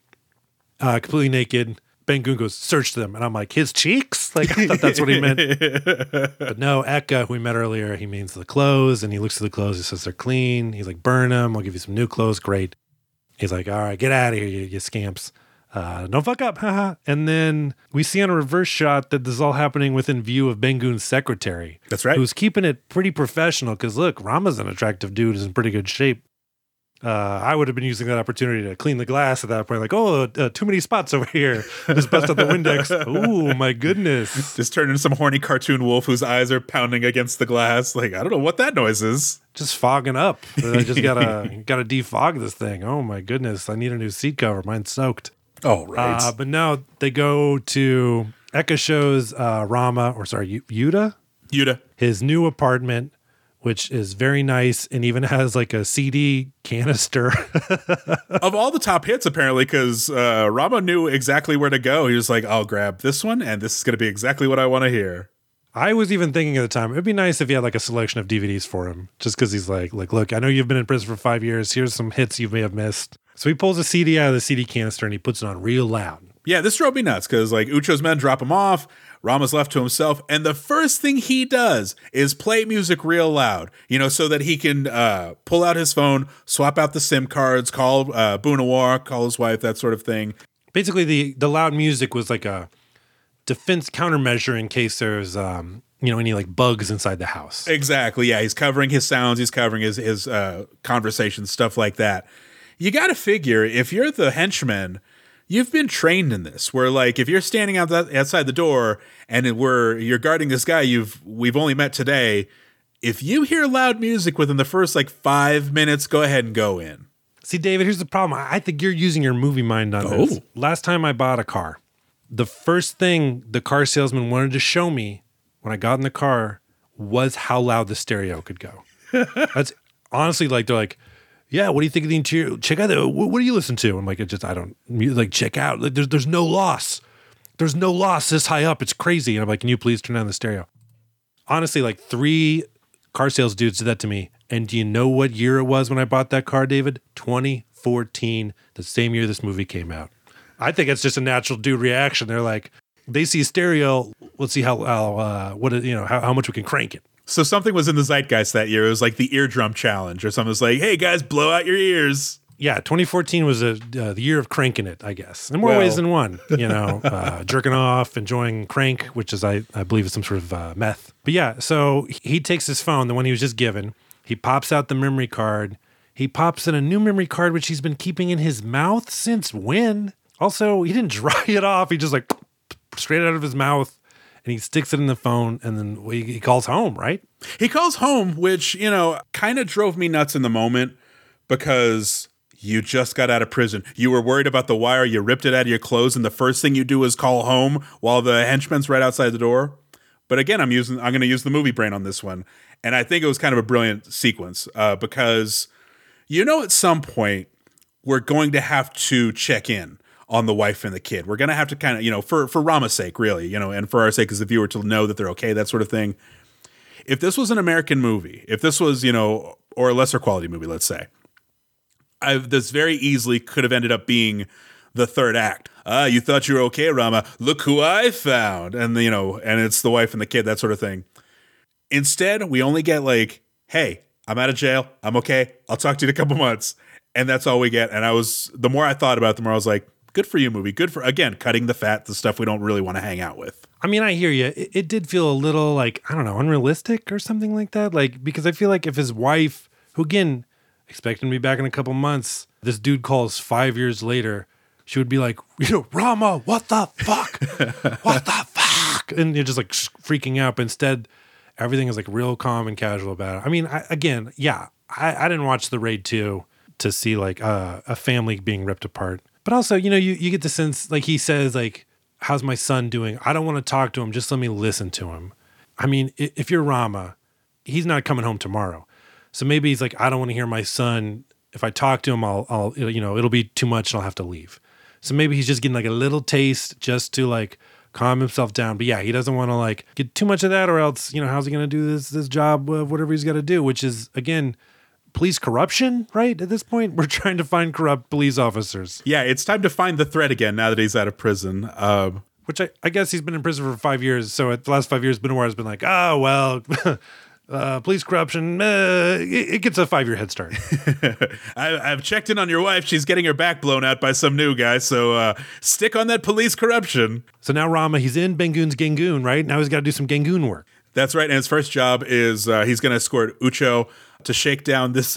completely naked. Bangun goes, search them. And I'm like, his cheeks? Like, I thought that's what he meant. But no, Eka, who we met earlier, he means the clothes. And he looks at the clothes. He says, they're clean. He's like, burn them. I'll give you some new clothes. Great. He's like, all right, get out of here, you scamps. Don't fuck up. Haha. And then we see on a reverse shot that this is all happening within view of Bangun's secretary. That's right. Who's keeping it pretty professional. Because look, Rama's an attractive dude. He's in pretty good shape. I would have been using that opportunity to clean the glass at that point. Like, too many spots over here. Just bust out the Windex. Ooh, my goodness. Just turn into some horny cartoon wolf whose eyes are pounding against the glass. Like, I don't know what that noise is. Just fogging up. I just gotta defog this thing. Oh, my goodness. I need a new seat cover. Mine's soaked. Oh, right. But now they go to... Eka shows Yuda. His new apartment, which is very nice and even has like a CD canister. Of all the top hits, apparently, because Rama knew exactly where to go. He was like, I'll grab this one, and this is going to be exactly what I want to hear. I was even thinking at the time, it'd be nice if he had like a selection of DVDs for him, just because he's like, look, I know you've been in prison for 5 years. Here's some hits you may have missed. So he pulls a CD out of the CD canister and he puts it on real loud. Yeah, this drove me nuts because like Ucho's men drop him off. Rama's left to himself. And the first thing he does is play music real loud, so that he can pull out his phone, swap out the SIM cards, call Bunawar, call his wife, that sort of thing. Basically, the loud music was like a defense countermeasure in case there's, any like bugs inside the house. Exactly. Yeah, he's covering his sounds. He's covering his conversations, stuff like that. You got to figure if you're the henchman, you've been trained in this, where like if you're standing outside the door and you're guarding this guy we've only met today, if you hear loud music within the first like 5 minutes, go ahead and go in. See, David, here's the problem. I think you're using your movie mind on this. Last time I bought a car, the first thing the car salesman wanted to show me when I got in the car was how loud the stereo could go. That's honestly like they're like, yeah, what do you think of the interior? Check out what do you listen to? I'm like, check out. Like, there's no loss. There's no loss this high up. It's crazy. And I'm like, can you please turn down the stereo? Honestly, like 3 car sales dudes did that to me. And do you know what year it was when I bought that car, David? 2014, the same year this movie came out. I think it's just a natural dude reaction. They're like, they see stereo. Let's see how much we can crank it. So something was in the zeitgeist that year. It was like the eardrum challenge or something. It's like, hey, guys, blow out your ears. Yeah, 2014 was the year of cranking it, I guess. In more ways than one, you know, jerking off, enjoying crank, which is, I believe, is some sort of meth. But yeah, so he takes his phone, the one he was just given. He pops out the memory card. He pops in a new memory card, which he's been keeping in his mouth since when? Also, he didn't dry it off. He just like straight out of his mouth. And he sticks it in the phone, and then he calls home, right? He calls home, which, you know, kind of drove me nuts in the moment because you just got out of prison. You were worried about the wire. You ripped it out of your clothes, and the first thing you do is call home while the henchman's right outside the door. But again, I'm going to use the movie brain on this one. And I think it was kind of a brilliant sequence because, you know, at some point we're going to have to check in on the wife and the kid. We're going to have to kind of, you know, for Rama's sake, really, you know, and for our sake as the viewer to know that they're okay, that sort of thing. If this was an American movie, if this was, you know, or a lesser quality movie, let's say, this very easily could have ended up being the third act. You thought you were okay, Rama. Look who I found. And, you know, and it's the wife and the kid, that sort of thing. Instead, we only get like, hey, I'm out of jail. I'm okay. I'll talk to you in a couple months. And that's all we get. And the more I thought about it, the more I was like, good for you, movie. Good for, again, cutting the fat, the stuff we don't really want to hang out with. I mean, I hear you. It did feel a little like, I don't know, unrealistic or something like that. Like, because I feel like if his wife, who again, expecting to be back in a couple months, this dude calls 5 years later, she would be like, you know, Rama, what the fuck? What the fuck? And you're just like freaking out. But instead, everything is like real calm and casual about it. I mean, I didn't watch The Raid 2 to see like a family being ripped apart. But also, you know, you get the sense, like he says, like, how's my son doing? I don't want to talk to him. Just let me listen to him. I mean, if you're Rama, he's not coming home tomorrow. So maybe he's like, I don't want to hear my son. If I talk to him, I'll you know, it'll be too much and I'll have to leave. So maybe he's just getting like a little taste just to like calm himself down. But yeah, he doesn't want to like get too much of that or else, you know, how's he going to do this job of whatever he's got to do, which is, again, police corruption, right? At this point, we're trying to find corrupt police officers. Yeah, it's time to find the threat again now that he's out of prison. Which I guess he's been in prison for 5 years. So at the last 5 years, Bunawar has been like, oh, well, police corruption, it gets a 5-year head start. I've checked in on your wife. She's getting her back blown out by some new guy. So stick on that police corruption. So now Rama, he's in Bangun's Gangoon, right? Now he's got to do some Gangoon work. That's right. And his first job is he's going to escort Ucho to shake down this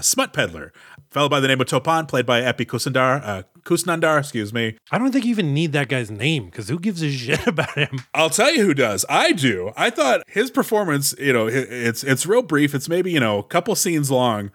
smut peddler, fellow by the name of Topan, played by Epi Kusnandar, excuse me. I don't think you even need that guy's name because who gives a shit about him? I'll tell you who does. I do. I thought his performance, you know, it's real brief. It's maybe, you know, a couple scenes long,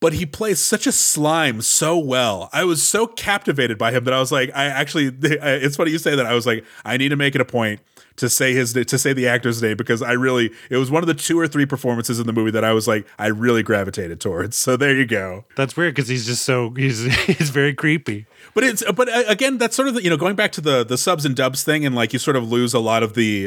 but he plays such a slime so well. I was so captivated by him that I was like, it's funny you say that. I was like, I need to make it a point to say the actor's name because it was one of the 2 or 3 performances in the movie that I was like, I really gravitated towards. So there you go. That's weird because he's just so he's very creepy. But again, that's sort of the, you know, going back to the subs and dubs thing, and like you sort of lose a lot of the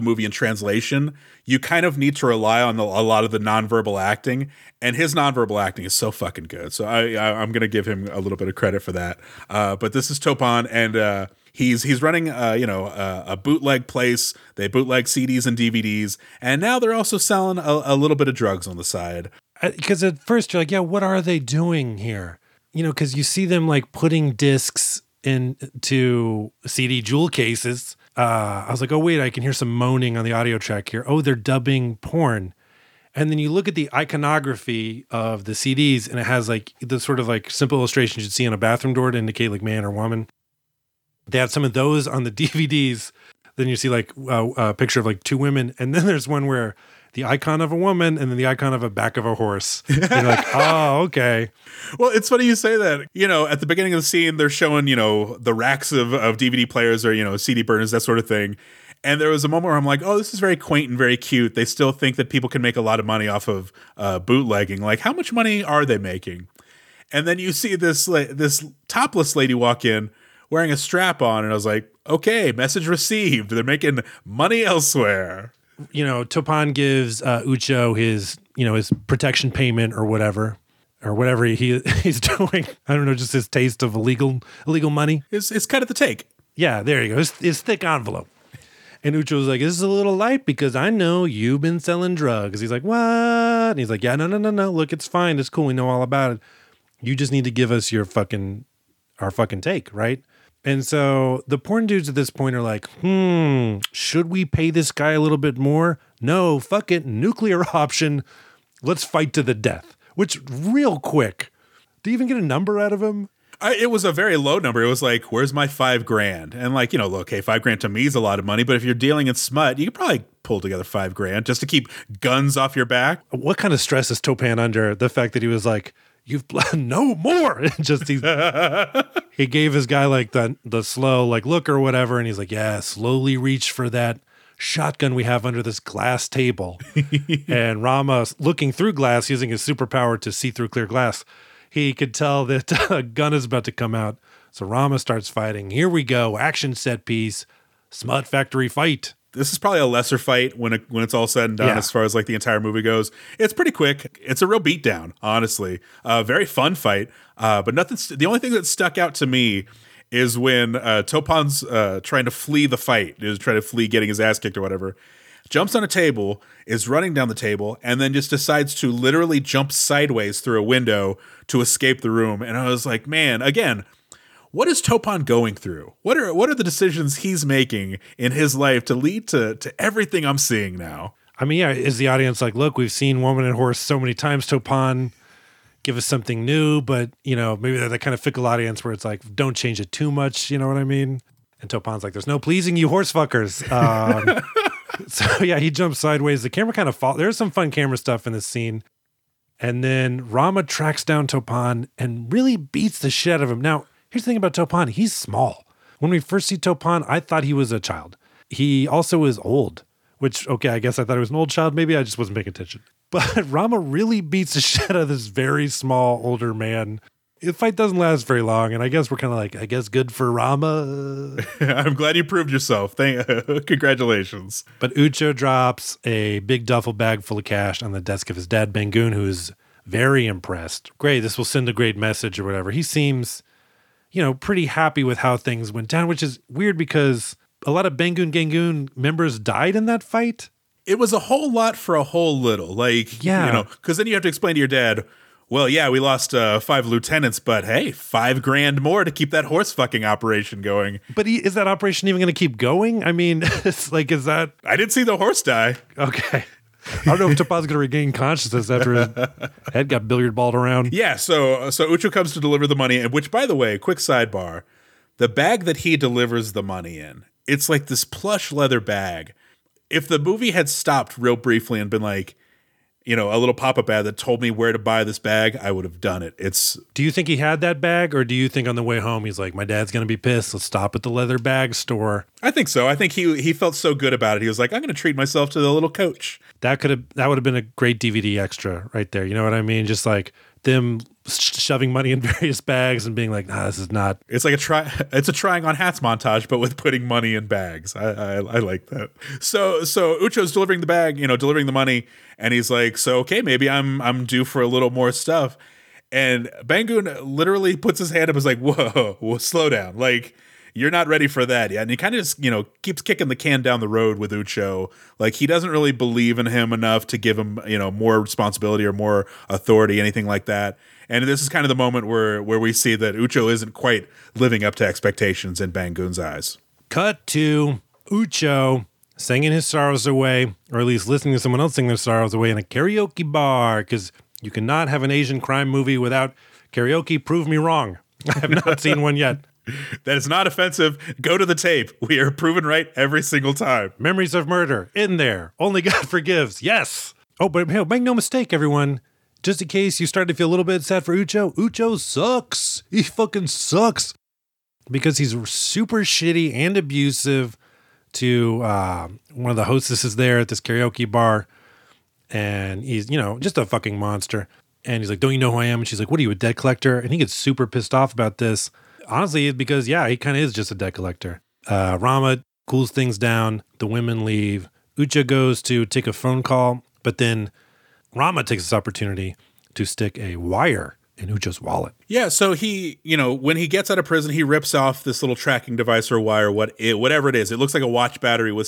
movie in translation. You kind of need to rely on a lot of the nonverbal acting, and his nonverbal acting is so fucking good. So I'm gonna give him a little bit of credit for that. But this is Topan, and he's running a bootleg place. They bootleg CDs and DVDs, and now they're also selling a little bit of drugs on the side. Because at first you're like, yeah, what are they doing here? You know, because you see them like putting discs into CD jewel cases. I was like, oh, wait, I can hear some moaning on the audio track here. Oh, they're dubbing porn. And then you look at the iconography of the CDs and it has like the sort of like simple illustrations you'd see on a bathroom door to indicate like man or woman. They had some of those on the DVDs. Then you see like a picture of like 2 women. And then there's one where the icon of a woman and then the icon of a back of a horse. You're like, oh, okay. Well, it's funny you say that. You know, at the beginning of the scene, they're showing, you know, the racks of DVD players or, you know, CD burners, that sort of thing. And there was a moment where I'm like, oh, this is very quaint and very cute. They still think that people can make a lot of money off of bootlegging. Like, how much money are they making? And then you see this topless lady walk in wearing a strap on. And I was like, okay, message received. They're making money elsewhere. You know, Topan gives Ucho his, you know, his protection payment or whatever he's doing. I don't know, just his taste of illegal money. It's cut at the take. Yeah, there you go. His thick envelope. And Ucho's like, this is a little light because I know you've been selling drugs. He's like, what? And he's like, yeah, no. Look, it's fine. It's cool. We know all about it. You just need to give us your our fucking take, right? And so the porn dudes at this point are like, should we pay this guy a little bit more? No, fuck it. Nuclear option. Let's fight to the death. Which real quick. Do you even get a number out of him? It was a very low number. It was like, where's my $5,000? And like, you know, look, hey, $5,000 to me is a lot of money. But if you're dealing in smut, you could probably pull together $5,000 just to keep guns off your back. What kind of stress is Topan under? The fact that he was like, you've no more. Just he gave his guy like the slow like look or whatever. And he's like, yeah, slowly reach for that shotgun we have under this glass table. And Rama, looking through glass, using his superpower to see through clear glass, he could tell that a gun is about to come out. So Rama starts fighting. Here we go. Action set piece. Smut factory fight. This is probably a lesser fight when it's all said and done, as far as like the entire movie goes. It's pretty quick. It's a real beatdown, honestly. Very fun fight. But the only thing that stuck out to me is when Topan's trying to flee the fight. He was trying to flee getting his ass kicked or whatever. Jumps on a table, is running down the table, and then just decides to literally jump sideways through a window to escape the room. And I was like, man, again, what is Topan going through? What are the decisions he's making in his life to lead to everything I'm seeing now? I mean, yeah, is the audience like, look, we've seen Woman and Horse so many times, Topan, give us something new. But, you know, maybe they're that kind of fickle audience where it's like, don't change it too much. You know what I mean? And Topan's like, there's no pleasing you horse fuckers. So yeah, he jumps sideways. The camera kind of falls. There's some fun camera stuff in this scene. And then Rama tracks down Topan and really beats the shit out of him. Now, here's the thing about Topan. He's small. When we first see Topan, I thought he was a child. He also is old, which, okay, I guess I thought he was an old child. Maybe I just wasn't paying attention. But Rama really beats the shit out of this very small older man. The fight doesn't last very long, and I guess we're kind of like, I guess good for Rama. I'm glad you proved yourself. Congratulations. But Ucho drops a big duffel bag full of cash on the desk of his dad, Bangun, who's very impressed. Great, this will send a great message or whatever. He seems, you know, pretty happy with how things went down, which is weird because a lot of Bangun members died in that fight. It was a whole lot for a whole little. Like, yeah. You know, because then you have to explain to your dad, well, yeah, we lost 5 lieutenants, but hey, $5,000 more to keep that horse fucking operation going. But is that operation even going to keep going? I mean, it's like, is that? I didn't see the horse die. Okay. I don't know if Topan's going to regain consciousness after his head got billiard balled around. Yeah, so Ucho comes to deliver the money, which, by the way, quick sidebar, the bag that he delivers the money in, it's like this plush leather bag. If the movie had stopped real briefly and been like, you know, a little pop-up ad that told me where to buy this bag, I would have done it. Do you think he had that bag, or do you think on the way home he's like, my dad's going to be pissed, let's stop at the leather bag store? I think so. I think he felt so good about it. He was like, I'm going to treat myself to the little coach. That would have been a great DVD extra right there. You know what I mean? Just like them shoving money in various bags and being like, nah, this is not. It's like a trying on hats montage, but with putting money in bags. I like that. So Ucho's delivering the bag, you know, delivering the money, and he's like, so okay, maybe I'm due for a little more stuff. And Bangun literally puts his hand up and is like, whoa, slow down. Like, you're not ready for that yet. And he kind of just, you know, keeps kicking the can down the road with Ucho. Like, he doesn't really believe in him enough to give him, you know, more responsibility or more authority, anything like that. And this is kind of the moment where we see that Ucho isn't quite living up to expectations in Bangun's eyes. Cut to Ucho singing his sorrows away, or at least listening to someone else sing their sorrows away in a karaoke bar, because you cannot have an Asian crime movie without karaoke. Prove me wrong. I have not seen one yet. That is not offensive. Go to the tape. We are proven right every single time. Memories of murder in there. Only God forgives. Yes. Oh, but hey, make no mistake, everyone. Just in case you start to feel a little bit sad for Ucho, Ucho sucks. He fucking sucks because he's super shitty and abusive to one of the hostesses there at this karaoke bar. And he's, you know, just a fucking monster. And he's like, don't you know who I am? And she's like, what are you, a debt collector? And he gets super pissed off about this. Honestly, because, yeah, he kind of is just a debt collector. Rama cools things down. The women leave. Ucho goes to take a phone call, but then Rama takes this opportunity to stick a wire in Ucho's wallet. Yeah, so he, you know, when he gets out of prison, he rips off this little tracking device or wire, whatever it is. It looks like a watch battery with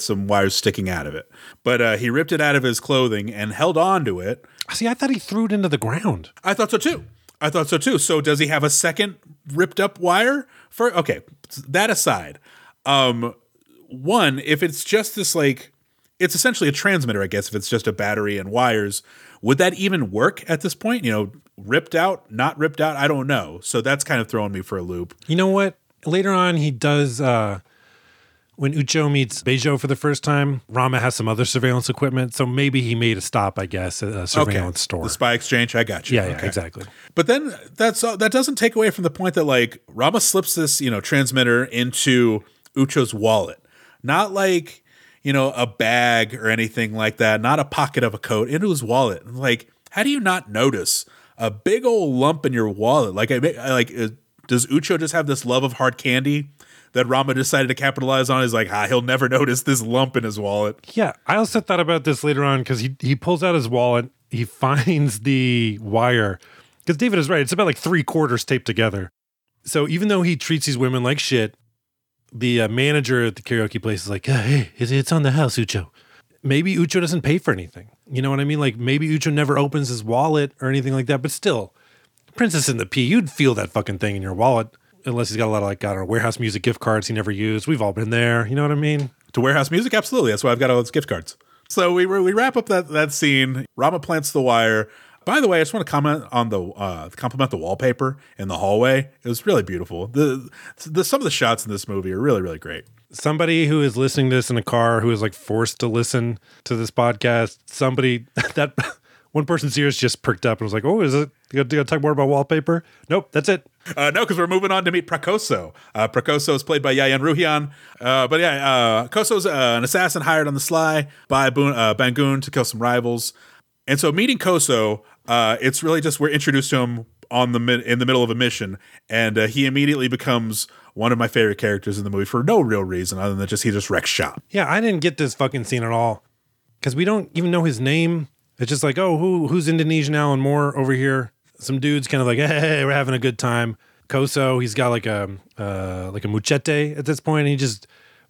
some wires sticking out of it. But he ripped it out of his clothing and held on to it. See, I thought he threw it into the ground. I thought so too. So does he have a second ripped up wire? Okay, that aside, one, if it's just this, like, it's essentially a transmitter, I guess, if it's just a battery and wires, would that even work at this point? You know, ripped out, not ripped out, I don't know. So that's kind of throwing me for a loop. You know what? Later on, he does, when Ucho meets Bejo for the first time, Rama has some other surveillance equipment. So maybe he made a stop, I guess, at a surveillance store. The spy exchange, I got you. Yeah, okay. Exactly. But then that doesn't take away from the point that, like, Rama slips this, you know, transmitter into Ucho's wallet. Not like, you know, a bag or anything like that. Not a pocket of a coat. Into his wallet. Like, how do you not notice a big old lump in your wallet? Does Ucho just have this love of hard candy that Rama decided to capitalize on? He's like, he'll never notice this lump in his wallet. Yeah, I also thought about this later on because he pulls out his wallet. He finds the wire. Because David is right. It's about like 3/4 taped together. So even though he treats these women like shit, the manager at the karaoke place is like, hey, it's on the house, Ucho. Maybe Ucho doesn't pay for anything. You know what I mean? Like, maybe Ucho never opens his wallet or anything like that. But still, Princess and the Pea, you'd feel that fucking thing in your wallet. Unless he's got a lot of, like, I don't know, Warehouse Music gift cards he never used. We've all been there. You know what I mean? To Warehouse Music? Absolutely. That's why I've got all those gift cards. So we wrap up that scene. Rama plants the wire. By the way, I just want to comment on compliment the wallpaper in the hallway. It was really beautiful. Some of the shots in this movie are really, really great. Somebody who is listening to this in a car who is, like, forced to listen to this podcast, one person's ears just pricked up and was like, oh, is it? You gotta talk more about wallpaper? Nope, that's it. No, because we're moving on to meet Prakoso. Prakoso is played by Yayan Ruhian. Koso's an assassin hired on the sly by Bangun to kill some rivals. And so meeting Koso, it's really just we're introduced to him in the middle of a mission, and he immediately becomes one of my favorite characters in the movie for no real reason other than he just wrecks shop. Yeah, I didn't get this fucking scene at all because we don't even know his name. It's just like, oh, who's Indonesian Alan Moore over here? Some dude's kind of like, hey, we're having a good time. Koso, he's got like a muchete at this point, and he just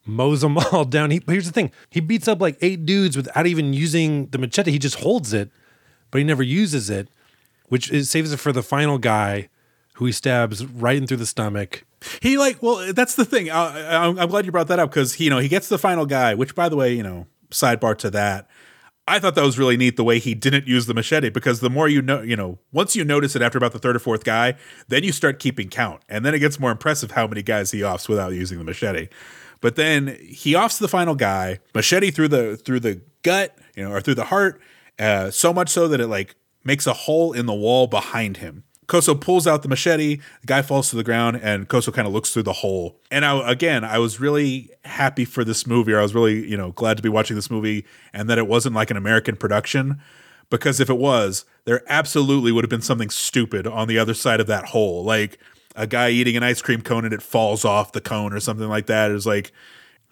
mows them all down. Here's the thing. He beats up like 8 dudes without even using the machete. He just holds it, but he never uses it, which saves it for the final guy who he stabs right in through the stomach. That's the thing. I'm glad you brought that up because, you know, he gets the final guy, which, by the way, you know, sidebar to that. I thought that was really neat the way he didn't use the machete because the more once you notice it after about the 3rd or 4th guy, then you start keeping count. And then it gets more impressive how many guys he offs without using the machete. But then he offs the final guy, machete through the gut, you know, or through the heart, so much so that it like makes a hole in the wall behind him. Koso pulls out the machete, the guy falls to the ground, and Koso kind of looks through the hole. And I was really happy for this movie, or I was really, you know, glad to be watching this movie and that it wasn't like an American production. Because if it was, there absolutely would have been something stupid on the other side of that hole. Like a guy eating an ice cream cone and it falls off the cone or something like that. It was like,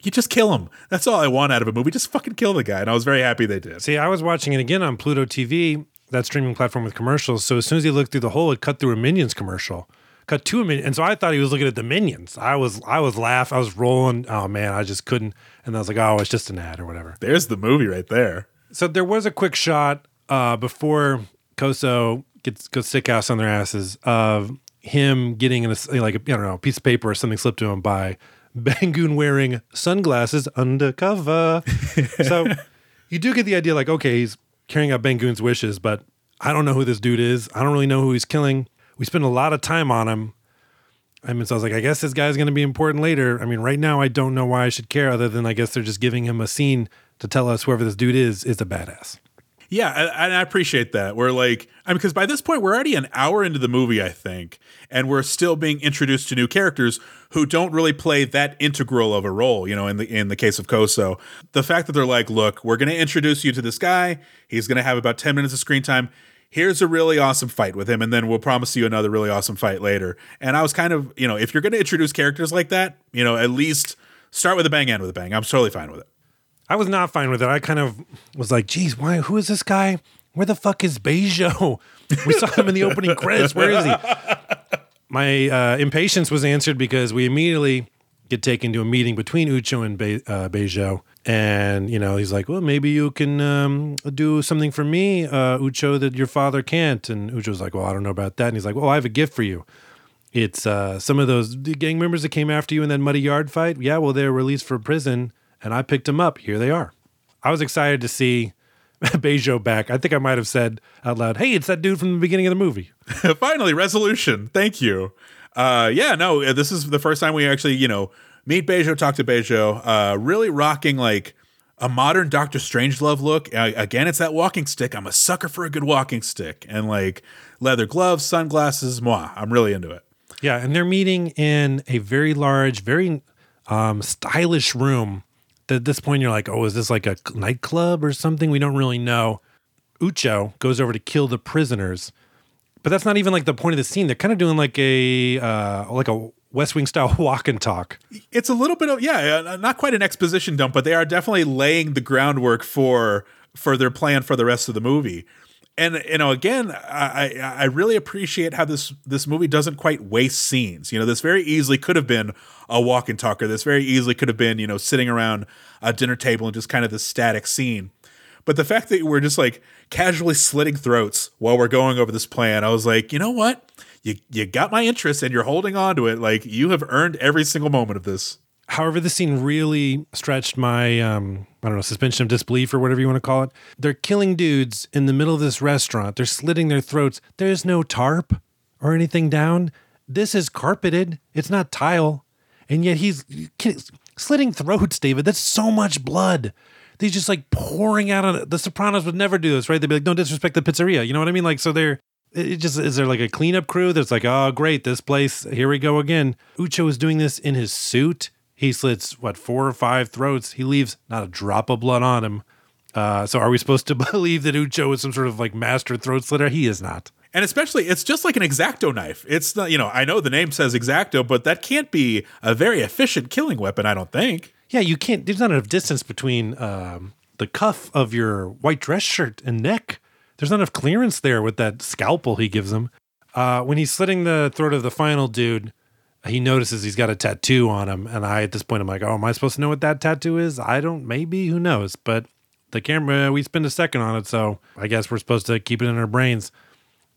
you just kill him. That's all I want out of a movie. Just fucking kill the guy. And I was very happy they did. See, I was watching it again on Pluto TV, that streaming platform with commercials. So as soon as he looked through the hole, it cut through a Minions commercial. Cut to a Minion. And so I thought he was looking at the Minions. I was laughing. I was rolling. Oh, man, I just couldn't. And I was like, oh, it's just an ad or whatever. There's the movie right there. So there was a quick shot before Koso goes sick ass on their asses of him getting, a piece of paper or something slipped to him by Bangun wearing sunglasses undercover. So you do get the idea like, okay, he's carrying out Bangun's wishes, but I don't know who this dude is. I don't really know who he's killing. We spend a lot of time on him. I mean, so I was like, I guess this guy's going to be important later. I mean, right now, I don't know why I should care other than I guess they're just giving him a scene to tell us whoever this dude is a badass. Yeah, and I appreciate that. We're like, I mean, because by this point, we're already an hour into the movie, I think, and we're still being introduced to new characters who don't really play that integral of a role, you know, in the case of Koso. The fact that they're like, look, we're going to introduce you to this guy. He's going to have about 10 minutes of screen time. Here's a really awesome fight with him, and then we'll promise you another really awesome fight later. And I was kind of, you know, if you're going to introduce characters like that, you know, at least start with a bang, end with a bang. I'm totally fine with it. I was not fine with it. I kind of was like, geez, who is this guy? Where the fuck is Bejo? We saw him in the opening credits. Where is he? My impatience was answered because we immediately get taken to a meeting between Ucho and Bejo. And, you know, he's like, well, maybe you can do something for me, Ucho, that your father can't. And Ucho's like, well, I don't know about that. And he's like, well, I have a gift for you. It's some of those gang members that came after you in that muddy yard fight. Yeah, well, they were released from prison, and I picked them up. Here they are. I was excited to see Bejo back. I think I might have said out loud, hey, it's that dude from the beginning of the movie. Finally, resolution. Thank you. Yeah, no, this is the first time we actually, you know, meet Bejo, talk to Bejo. Really rocking like a modern Dr. Strangelove look. Again, it's that walking stick. I'm a sucker for a good walking stick. And like leather gloves, sunglasses, moi. I'm really into it. Yeah, and they're meeting in a very large, very stylish room. At this point, you're like, oh, is this like a nightclub or something? We don't really know. Ucho goes over to kill the prisoners, but that's not even like the point of the scene. They're kind of doing like a West Wing style walk and talk. It's a little bit of, yeah, not quite an exposition dump, but they are definitely laying the groundwork for their plan for the rest of the movie. And, you know, again, I really appreciate how this movie doesn't quite waste scenes. You know, this very easily could have been a walk and talker. This very easily could have been, you know, sitting around a dinner table and just kind of this static scene. But the fact that we're just like casually slitting throats while we're going over this plan, I was like, you know what? You got my interest and you're holding on to it. Like, you have earned every single moment of this. However, this scene really stretched my, I don't know, suspension of disbelief or whatever you want to call it. They're killing dudes in the middle of this restaurant. They're slitting their throats. There's no tarp or anything down. This is carpeted. It's not tile. And yet he's slitting throats, David. That's so much blood. They're just like pouring out on it. The Sopranos would never do this, right? They'd be like, don't disrespect the pizzeria. You know what I mean? Like, so they're, it just, is there like a cleanup crew that's like, oh, great, this place, here we go again. Ucho is doing this in his suit. He slits, what, 4 or 5 throats. He leaves not a drop of blood on him. So are we supposed to believe that Ucho is some sort of like master throat slitter? He is not. And especially, it's just like an X-Acto knife. It's not, you know, I know the name says X-Acto, but that can't be a very efficient killing weapon, I don't think. Yeah, you can't. There's not enough distance between the cuff of your white dress shirt and neck. There's not enough clearance there with that scalpel he gives him. When he's slitting the throat of the final dude, he notices he's got a tattoo on him. And I, at this point, I'm like, oh, am I supposed to know what that tattoo is? I don't, maybe, who knows? But the camera, we spend a second on it. So I guess we're supposed to keep it in our brains.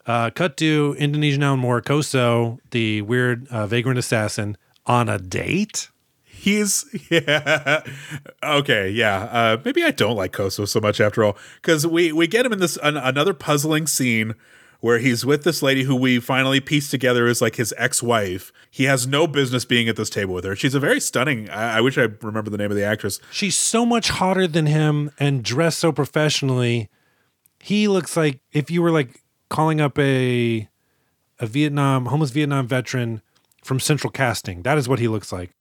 Cut to Indonesian Alan Moore, Koso, the weird vagrant assassin, on a date. He's, yeah. Okay, yeah. Maybe I don't like Koso so much after all. Because we get him in this another puzzling scene where he's with this lady who we finally piece together is like his ex-wife. He has no business being at this table with her. She's a very stunning, I wish I remember the name of the actress. She's so much hotter than him and dressed so professionally. He looks like if you were like calling up a homeless Vietnam veteran from Central Casting. That is what he looks like.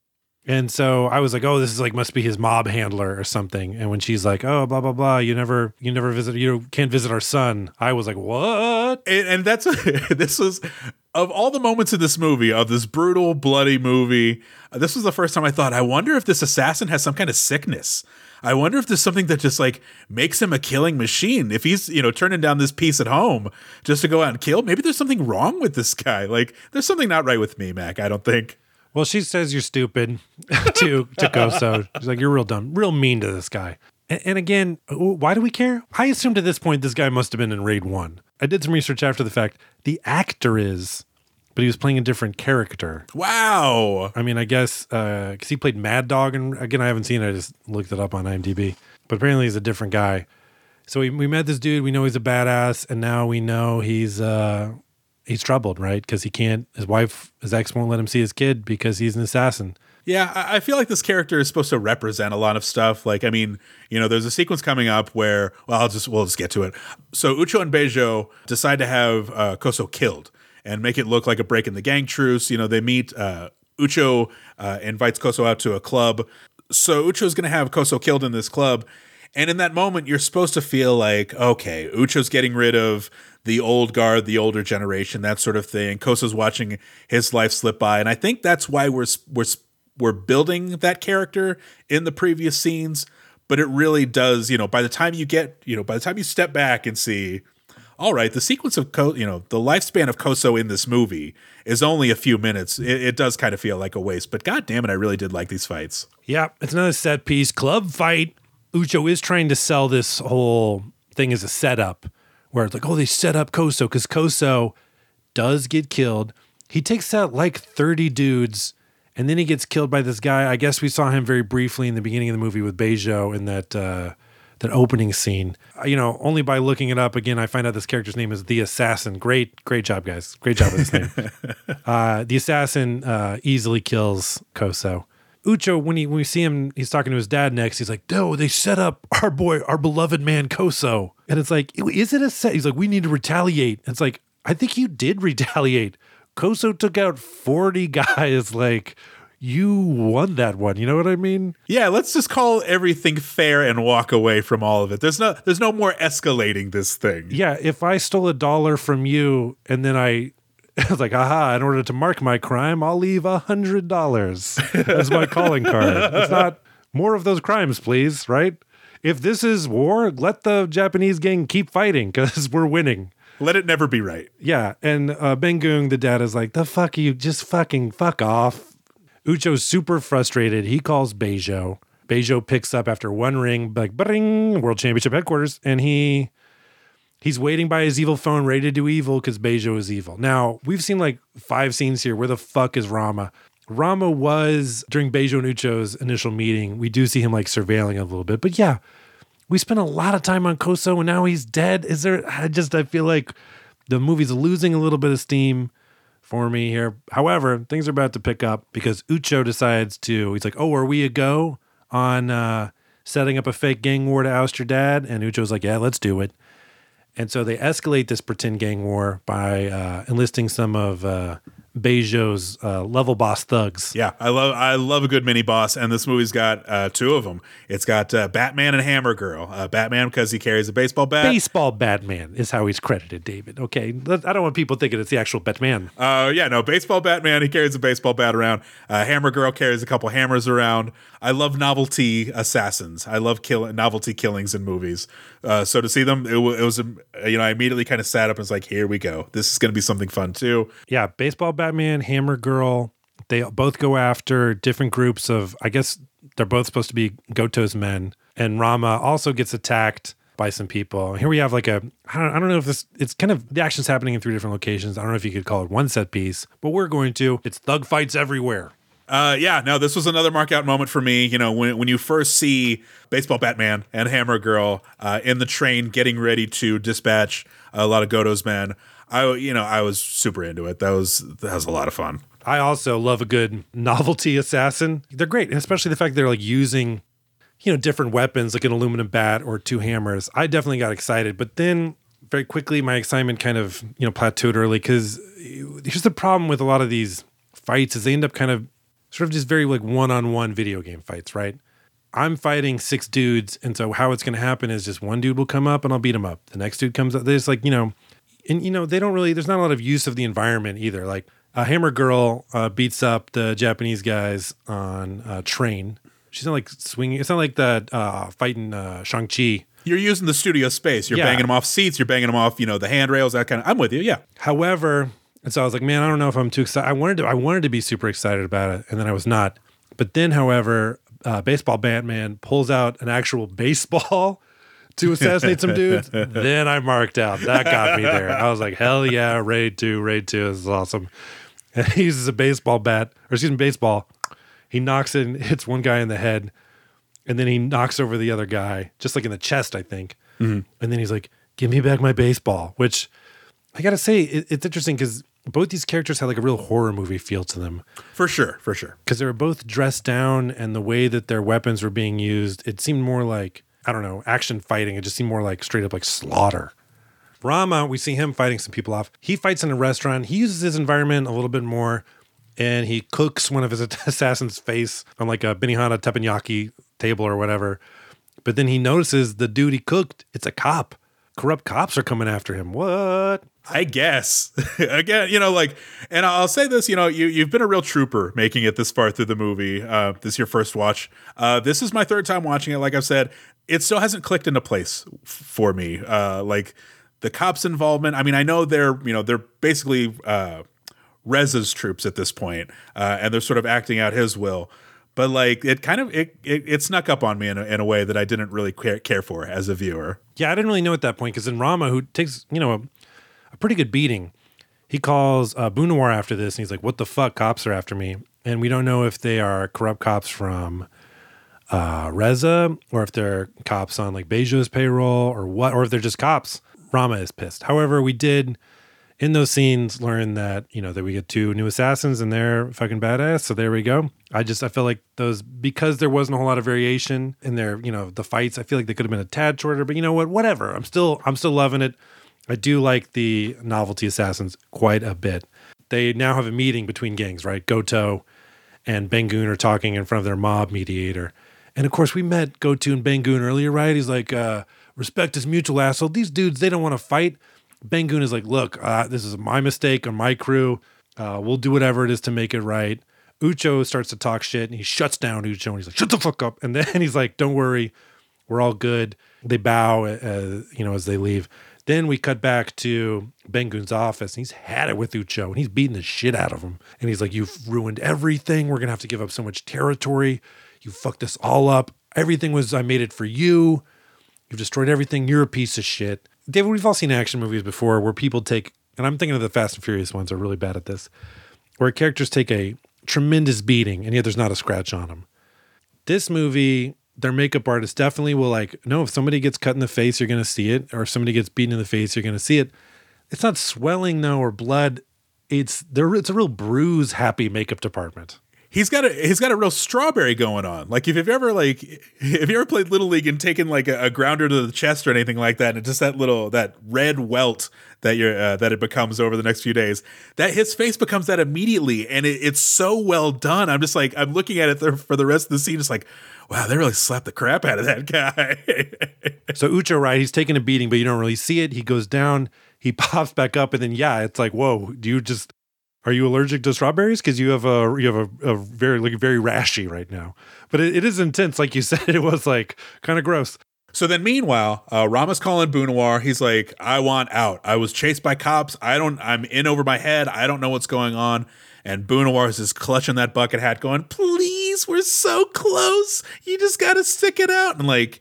And so I was like, oh, this is like, must be his mob handler or something. And when she's like, oh, blah, blah, blah, you never visit, you can't visit our son. I was like, what? And that's, this was, of all the moments in this movie, of this brutal, bloody movie, this was the first time I thought, I wonder if this assassin has some kind of sickness. I wonder if there's something that just like makes him a killing machine. If he's, you know, turning down this piece at home just to go out and kill, maybe there's something wrong with this guy. Like, there's something not right with me, Mac, I don't think. Well, she says you're stupid to Koso. She's like, you're real dumb, real mean to this guy. And again, why do we care? I assumed at this point this guy must have been in Raid 1. I did some research after the fact. The actor is, but he was playing a different character. Wow. I mean, I guess, because he played Mad Dog. And again, I haven't seen it. I just looked it up on IMDb. But apparently he's a different guy. So we met this dude. We know he's a badass. And now we know he's troubled, right? Because he can't, his ex won't let him see his kid because he's an assassin. Yeah, I feel like this character is supposed to represent a lot of stuff. Like, I mean, you know, there's a sequence coming up where, well, we'll just get to it. So Ucho and Bejo decide to have Koso killed and make it look like a break in the gang truce. You know, they meet, Ucho invites Koso out to a club. So Ucho's going to have Koso killed in this club. And in that moment, you're supposed to feel like, okay, Ucho's getting rid of the old guard, the older generation, that sort of thing. Koso's watching his life slip by. And I think that's why we're building that character in the previous scenes. But it really does, you know, by the time you step back and see, all right, the sequence of the lifespan of Koso in this movie is only a few minutes. It does kind of feel like a waste, but God damn it, I really did like these fights. Yeah, it's another set piece club fight. Ucho is trying to sell this whole thing as a setup, where it's like, oh, they set up Koso because Koso does get killed. He takes out like 30 dudes, and then he gets killed by this guy. I guess we saw him very briefly in the beginning of the movie with Bejo in that opening scene. Only by looking it up again, I find out this character's name is The Assassin. Great job, guys. Great job with his name. The Assassin easily kills Koso. Ucho, when we see him, he's talking to his dad next. He's like, no, they set up our boy, our beloved man, Koso. And it's like, is it a set? He's like, we need to retaliate. And it's like, I think you did retaliate. Koso took out 40 guys. Like, you won that one. You know what I mean? Yeah, let's just call everything fair and walk away from all of it. There's no more escalating this thing. Yeah, if I stole $1 from you and then I was like, aha, in order to mark my crime, I'll leave $100 as my calling card. It's not more of those crimes, please, right? If this is war, let the Japanese gang keep fighting because we're winning. Let it never be right. Yeah, and Bangun, the dad, is like, the fuck you, just fucking fuck off. Ucho's super frustrated. He calls Bejo. Bejo picks up after one ring, like, bring, World Championship Headquarters, and He's waiting by his evil phone, ready to do evil because Bejo is evil. Now, we've seen like 5 scenes here. Where the fuck is Rama? Rama was, during Bejo and Ucho's initial meeting, we do see him like surveilling a little bit. But yeah, we spent a lot of time on Koso and now he's dead. I feel like the movie's losing a little bit of steam for me here. However, things are about to pick up because Ucho decides to, he's like, oh, are we a go on setting up a fake gang war to oust your dad? And Ucho's like, yeah, let's do it. And so they escalate this pretend gang war by enlisting some of Bejo's level boss thugs. Yeah, I love a good mini boss, and this movie's got 2 of them. It's got Batman and Hammer Girl. Batman because he carries a baseball bat. Baseball Batman is how he's credited, David. Okay, I don't want people thinking it's the actual Batman. Baseball Batman, he carries a baseball bat around. Hammer Girl carries a couple hammers around. I love novelty assassins. I love novelty killings in movies. So to see them, it was I immediately kind of sat up and was like, here we go. This is going to be something fun too. Yeah, Baseball Batman, Hammer Girl, they both go after different groups of, I guess they're both supposed to be Goto's men. And Rama also gets attacked by some people. Here we have like it's kind of, the action's happening in 3 different locations. I don't know if you could call it one set piece, but we're going to. It's thug fights everywhere. This was another markout moment for me. When you first see Baseball Batman and Hammer Girl in the train getting ready to dispatch a lot of Goto's men, I was super into it. That was a lot of fun. I also love a good novelty assassin. They're great, and especially the fact that they're like using, different weapons like an aluminum bat or 2 hammers. I definitely got excited, but then very quickly my excitement kind of plateaued early because here's the problem with a lot of these fights is they end up kind of sort of just very like one-on-one video game fights, right? I'm fighting 6 dudes, and so how it's going to happen is just one dude will come up and I'll beat him up. The next dude comes up. There's like, they don't really, there's not a lot of use of the environment either. Like Hammer Girl beats up the Japanese guys on a train. She's not like swinging. It's not like the fighting Shang-Chi. You're using the studio space. You're banging them off seats. You're banging them off, the handrails, that kind of, I'm with you. Yeah. However, and so I was like, man, I don't know if I'm too excited. I wanted to be super excited about it, and then I was not. But then, however, Baseball Batman pulls out an actual baseball to assassinate some dudes. Then I marked out. That got me there. I was like, hell yeah, Raid 2, Raid 2. This is awesome. And he uses a baseball. He knocks it and hits one guy in the head, and then he knocks over the other guy, just like in the chest, I think. Mm-hmm. And then he's like, give me back my baseball, which I got to say, it's interesting because both these characters had like a real horror movie feel to them. For sure. Because they were both dressed down, and the way that their weapons were being used, it seemed more like, I don't know, action fighting. It just seemed more like straight up like slaughter. Rama, we see him fighting some people off. He fights in a restaurant. He uses his environment a little bit more, and he cooks one of his assassin's face on like a Benihana teppanyaki table or whatever. But then he notices the dude he cooked, it's a cop. Corrupt cops are coming after him. What? I guess. Again, and I'll say this, you've been a real trooper making it this far through the movie. This is your first watch. This is my 3rd time watching it. Like I've said, it still hasn't clicked into place for me. Like the cops' involvement. I mean, I know they're basically Reza's troops at this point, and they're sort of acting out his will. But like, it kind of it snuck up on me in a way that I didn't really care for as a viewer. Yeah, I didn't really know at that point, because then Rama, who takes a pretty good beating, he calls Bunawar after this, and he's like, "What the fuck? Cops are after me," and we don't know if they are corrupt cops from Reza, or if they're cops on like Bejo's payroll, or what, or if they're just cops. Rama is pissed. However, we did, in those scenes, learn that, that we get two new assassins and they're fucking badass. So there we go. I feel like those, because there wasn't a whole lot of variation in their, the fights, I feel like they could have been a tad shorter, but you know what, whatever. I'm still loving it. I do like the novelty assassins quite a bit. They now have a meeting between gangs, right? Goto and Bangun are talking in front of their mob mediator. And of course we met Goto and Bangun earlier, right? He's like, respect is mutual, asshole. These dudes, they don't want to fight. Bangun is like, look, this is my mistake on my crew. We'll do whatever it is to make it right. Ucho starts to talk shit, and he shuts down Ucho, and he's like, shut the fuck up. And then he's like, don't worry, we're all good. They bow, as they leave. Then we cut back to Bangun's office, and he's had it with Ucho, and he's beating the shit out of him. And he's like, you've ruined everything. We're going to have to give up so much territory. You fucked this all up. Everything was, I made it for you. You've destroyed everything. You're a piece of shit. David, we've all seen action movies before where people take, and I'm thinking of the Fast and Furious ones are really bad at this, where characters take a tremendous beating and yet there's not a scratch on them. This movie, their makeup artist definitely will like, no, if somebody gets cut in the face, you're going to see it. Or if somebody gets beaten in the face, you're going to see it. It's not swelling though, or blood. It's a real bruise happy makeup department. He's got a real strawberry going on. Like if you ever played Little League and taken like a grounder to the chest or anything like that, and it's just that red welt that that it becomes over the next few days, that his face becomes that immediately, and it's so well done. I'm just like, I'm looking at it for the rest of the scene. It's like, wow, they really slapped the crap out of that guy. So Ucho, right? He's taking a beating, but you don't really see it. He goes down, he pops back up, and then it's like, whoa, are you allergic to strawberries? Because you have a very, like, very rashy right now. But it is intense, like you said. It was like kind of gross. So then, meanwhile, Rama's calling Bunawar. He's like, "I want out. I was chased by cops. I'm in over my head. I don't know what's going on." And Bunawar is just clutching that bucket hat, going, "Please, we're so close. You just gotta stick it out." And like,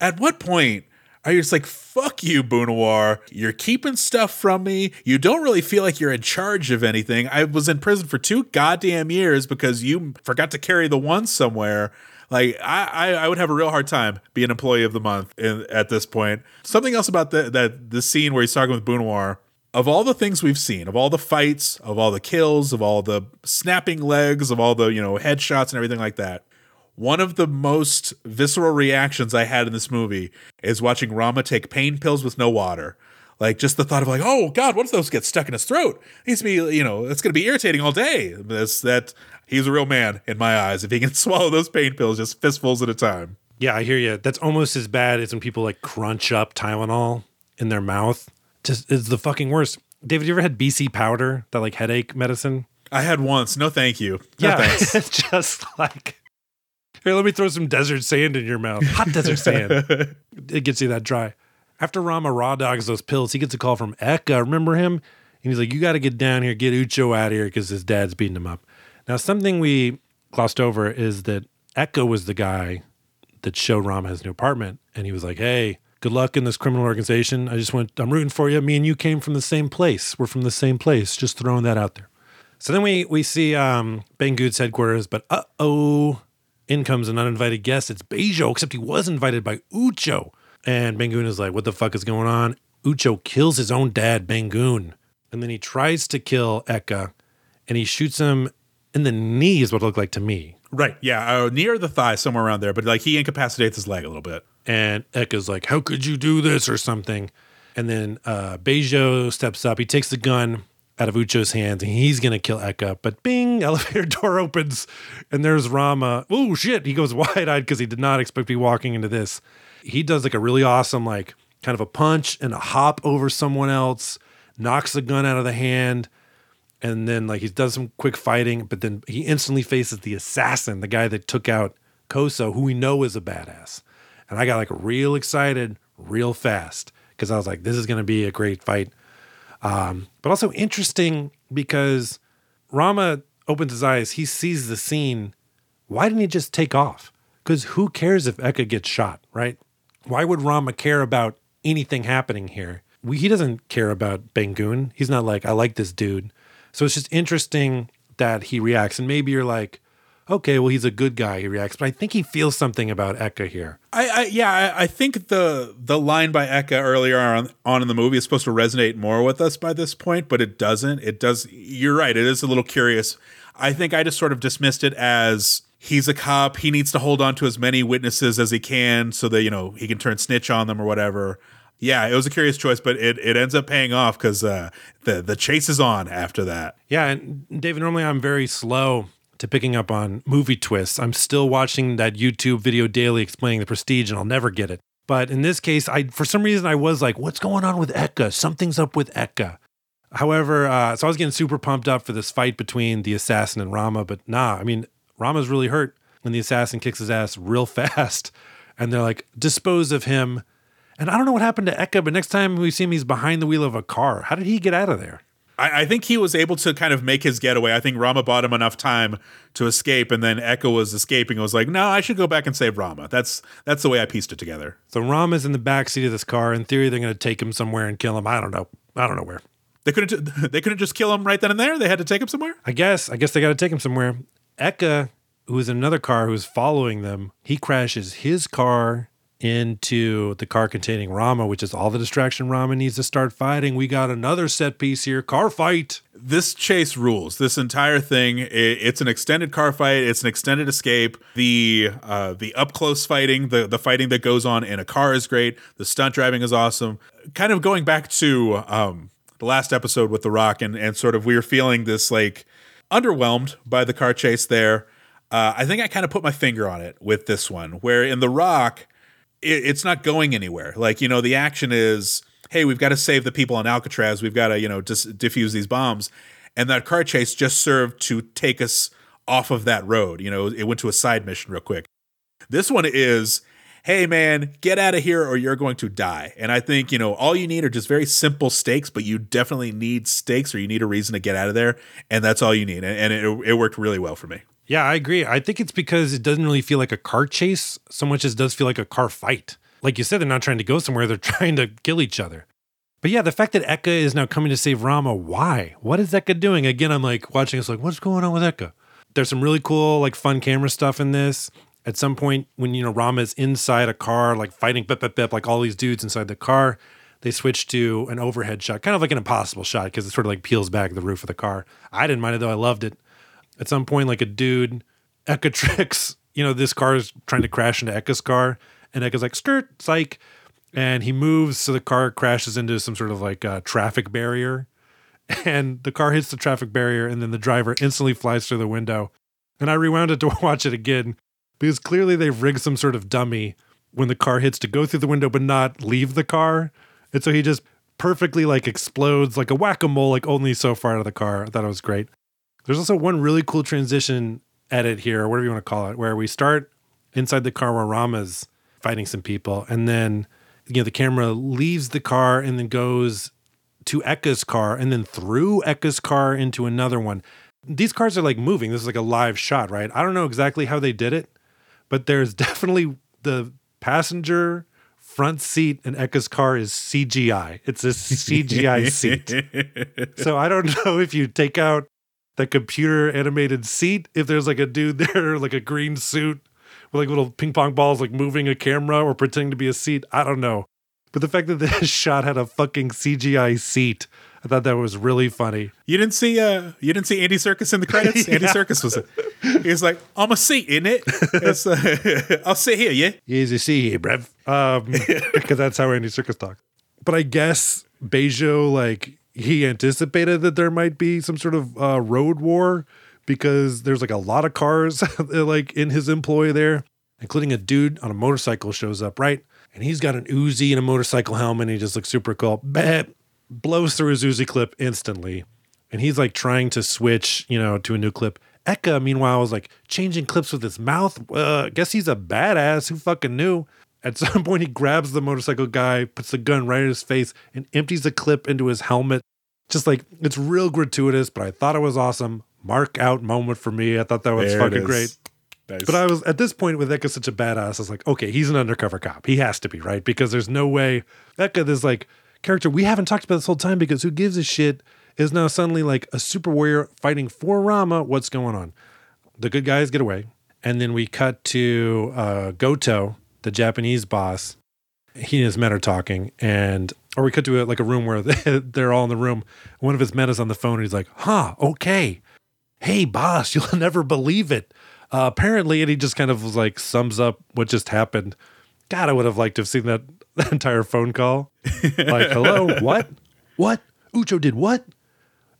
at what point? You're just like, fuck you, Bunawar. You're keeping stuff from me. You don't really feel like you're in charge of anything. I was in prison for 2 goddamn years because you forgot to carry the one somewhere. Like, I would have a real hard time being employee of the month at this point. Something else about the scene where he's talking with Bunawar. Of all the things we've seen, of all the fights, of all the kills, of all the snapping legs, of all the headshots and everything like that, one of the most visceral reactions I had in this movie is watching Rama take pain pills with no water. Like, just the thought of like, oh God, what if those get stuck in his throat? He's going to be, it's going to be irritating all day. He's a real man in my eyes. If he can swallow those pain pills, just fistfuls at a time. Yeah, I hear you. That's almost as bad as when people like crunch up Tylenol in their mouth. Just, it's the fucking worst. David, you ever had BC powder, that like headache medicine? I had once. No, thank you. No, thanks. It's just like, here, let me throw some desert sand in your mouth. Hot desert sand. It gets you that dry. After Rama raw dogs those pills, he gets a call from Eka. Remember him? And he's like, you got to get down here, get Ucho out of here because his dad's beating him up. Now, something we glossed over is that Eka was the guy that showed Rama his new apartment. And he was like, hey, good luck in this criminal organization. I'm rooting for you. Me and you came from the same place. We're from the same place. Just throwing that out there. So then we see Bangun's headquarters, but uh-oh. In comes an uninvited guest. It's Bejo, except he was invited by Ucho. And Bangun is like, what the fuck is going on? Ucho kills his own dad, Bangun. And then he tries to kill Eka, and he shoots him in the knee is what it looked like to me. Right, yeah, near the thigh, somewhere around there. But like, he incapacitates his leg a little bit. And Eka's like, how could you do this or something? And then Bejo steps up. He takes the gun out of Ucho's hands, and he's going to kill Eka, but bing, elevator door opens, and there's Rama. Oh, shit. He goes wide-eyed because he did not expect to be walking into this. He does like a really awesome, like kind of a punch and a hop over someone else, knocks the gun out of the hand, and then like he does some quick fighting, but then he instantly faces the assassin, the guy that took out Koso, who we know is a badass. And I got like real excited real fast because I was like, this is going to be a great fight. But also interesting because Rama opens his eyes. He sees the scene. Why didn't he just take off? Because who cares if Eka gets shot, right? Why would Rama care about anything happening here? He doesn't care about Bangun. He's not like, I like this dude. So it's just interesting that he reacts. And maybe you're like, okay, well, he's a good guy. He reacts. But I think he feels something about Eka here. I think the line by Eka earlier on in the movie is supposed to resonate more with us by this point, but it doesn't. It does. You're right. It is a little curious. I think I just sort of dismissed it as he's a cop. He needs to hold on to as many witnesses as he can so that, you know, he can turn snitch on them or whatever. Yeah, it was a curious choice, but it ends up paying off because the chase is on after that. Yeah, and David, normally I'm very slow to picking up on movie twists. I'm still watching that YouTube video daily explaining The Prestige, and I'll never get it. But in this case, for some reason, I was like, what's going on with Eka? Something's up with Eka. However, so I was getting super pumped up for this fight between the assassin and Rama, but nah, I mean, Rama's really hurt when the assassin kicks his ass real fast, and they're like, dispose of him. And I don't know what happened to Eka, but next time we see him, he's behind the wheel of a car. How did he get out of there? I think he was able to kind of make his getaway. I think Rama bought him enough time to escape, and then Eka was escaping. I was like, no, I should go back and save Rama. That's the way I pieced it together. So Rama's in the backseat of this car. In theory, they're going to take him somewhere and kill him. I don't know where. They couldn't just kill him right then and there? They had to take him somewhere? I guess they got to take him somewhere. Eka, who is in another car, who's following them, he crashes his car into the car containing Rama, which is all the distraction Rama needs to start fighting. We got another set piece here. Car fight. This chase rules. This entire thing, it's an extended car fight. It's an extended escape. The up-close fighting, the fighting that goes on in a car is great. The stunt driving is awesome. Kind of going back to the last episode with The Rock, and sort of we were feeling this like underwhelmed by the car chase there. I think I kind of put my finger on it with this one, where in The Rock, it's not going anywhere. Like, you know, the action is, hey, we've got to save the people on Alcatraz. We've got to, you know, diffuse these bombs. And that car chase just served to take us off of that road. You know, it went to a side mission real quick. This one is, hey, man, get out of here or you're going to die. And I think, you know, all you need are just very simple stakes, but you definitely need stakes or you need a reason to get out of there. And that's all you need. And it worked really well for me. Yeah, I agree. I think it's because it doesn't really feel like a car chase so much as it does feel like a car fight. Like you said, they're not trying to go somewhere. They're trying to kill each other. But yeah, the fact that Eka is now coming to save Rama, why? What is Eka doing? Again, I'm like watching this like, what's going on with Eka? There's some really cool, like fun camera stuff in this. At some point when, you know, Rama's inside a car, like fighting bip, bip, bip, like all these dudes inside the car, they switch to an overhead shot, kind of like an impossible shot because it sort of like peels back the roof of the car. I didn't mind it though. I loved it. At some point, like a dude, Eka tricks, you know, this car is trying to crash into Eka's car. And Eka's like, skirt, psych. And he moves so the car crashes into some sort of like traffic barrier. And the car hits the traffic barrier and then the driver instantly flies through the window. And I rewound it to watch it again because clearly they've rigged some sort of dummy when the car hits to go through the window but not leave the car. And so he just perfectly like explodes like a whack-a-mole, like only so far out of the car. I thought it was great. There's also one really cool transition edit here, or whatever you want to call it, where we start inside the car where Rama's fighting some people. And then, you know, the camera leaves the car and then goes to Eka's car and then through Eka's car into another one. These cars are like moving. This is like a live shot, right? I don't know exactly how they did it, but there's definitely the passenger front seat in Eka's car is CGI. It's a CGI seat. So I don't know if you take out the computer animated seat, if there's like a dude there, like a green suit with like little ping pong balls, like moving a camera or pretending to be a seat. I don't know. But the fact that this shot had a fucking CGI seat, I thought that was really funny. You didn't see Andy Serkis in the credits? Yeah. Andy Serkis was he was like, I'm a seat, isn't it? I'll sit here, yeah? Here's a seat here, bruv. Because that's how Andy Serkis talks. But I guess Bejo, like, he anticipated that there might be some sort of road war because there's like a lot of cars like in his employ there, including a dude on a motorcycle shows up, right? And he's got an Uzi and a motorcycle helmet and he just looks super cool. Blows through his Uzi clip instantly. And he's like trying to switch, you know, to a new clip. Eka, meanwhile, was like changing clips with his mouth. I guess he's a badass. Who fucking knew? At some point, he grabs the motorcycle guy, puts the gun right in his face, and empties the clip into his helmet. Just like, it's real gratuitous, but I thought it was awesome. Mark out moment for me. I thought that was fucking great. Nice. But I was, at this point, with Eka such a badass, I was like, okay, he's an undercover cop. He has to be, right? Because there's no way. Eka, this like character we haven't talked about this whole time because who gives a shit, is now suddenly like a super warrior fighting for Rama. What's going on? The good guys get away. And then we cut to Goto, the Japanese boss. He and his men are talking, and or we cut to a room where they're all in the room. One of his men is on the phone, and he's like, huh, okay. Hey, boss, you'll never believe it. Apparently, and he just kind of was like sums up what just happened. God, I would have liked to have seen that entire phone call. Like, hello, what? What? Ucho did what?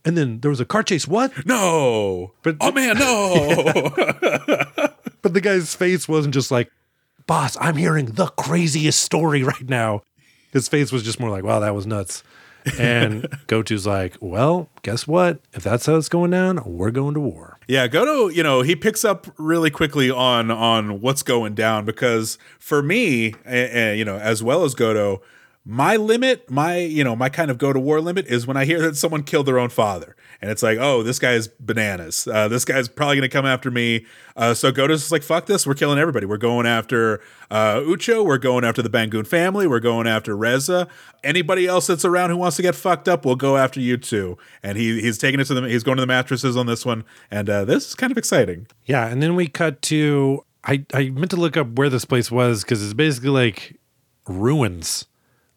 And then there was a car chase, what? No. But, oh, man, no. Yeah. But the guy's face wasn't just like, boss, I'm hearing the craziest story right now. His face was just more like, wow, that was nuts. And Goto's like, well, guess what? If that's how it's going down, we're going to war. Yeah, Goto, he picks up really quickly on what's going down, because for me, as well as Goto, my limit, my kind of go to war limit is when I hear that someone killed their own father. And it's like, oh, this guy's bananas. This guy's probably going to come after me. So Goto's just like, fuck this. We're killing everybody. We're going after Ucho. We're going after the Bangun family. We're going after Reza. Anybody else that's around who wants to get fucked up, we'll go after you too. And he's taking it to them. He's going to the mattresses on this one. And this is kind of exciting. Yeah. And then we cut to, I meant to look up where this place was, because it's basically like ruins.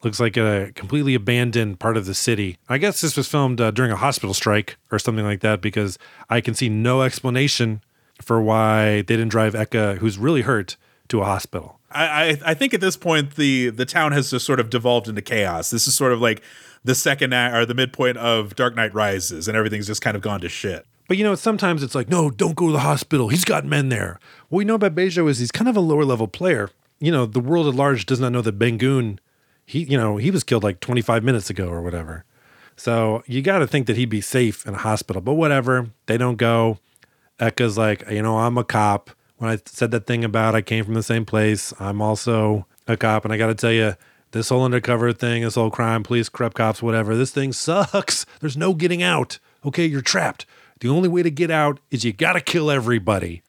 Looks like a completely abandoned part of the city. I guess this was filmed during a hospital strike or something like that, because I can see no explanation for why they didn't drive Eka, who's really hurt, to a hospital. I think at this point, the town has just sort of devolved into chaos. This is sort of like the second act or the midpoint of Dark Knight Rises, and everything's just kind of gone to shit. But, sometimes it's like, no, don't go to the hospital. He's got men there. What we know about Bejo is he's kind of a lower level player. The world at large does not know that Bangun, he was killed like 25 minutes ago or whatever. So you got to think that he'd be safe in a hospital, but whatever. They don't go. Eka's like, I'm a cop. When I said that thing about I came from the same place, I'm also a cop. And I got to tell you, this whole undercover thing, this whole crime, police, corrupt cops, whatever, this thing sucks. There's no getting out. Okay, you're trapped. The only way to get out is you got to kill everybody,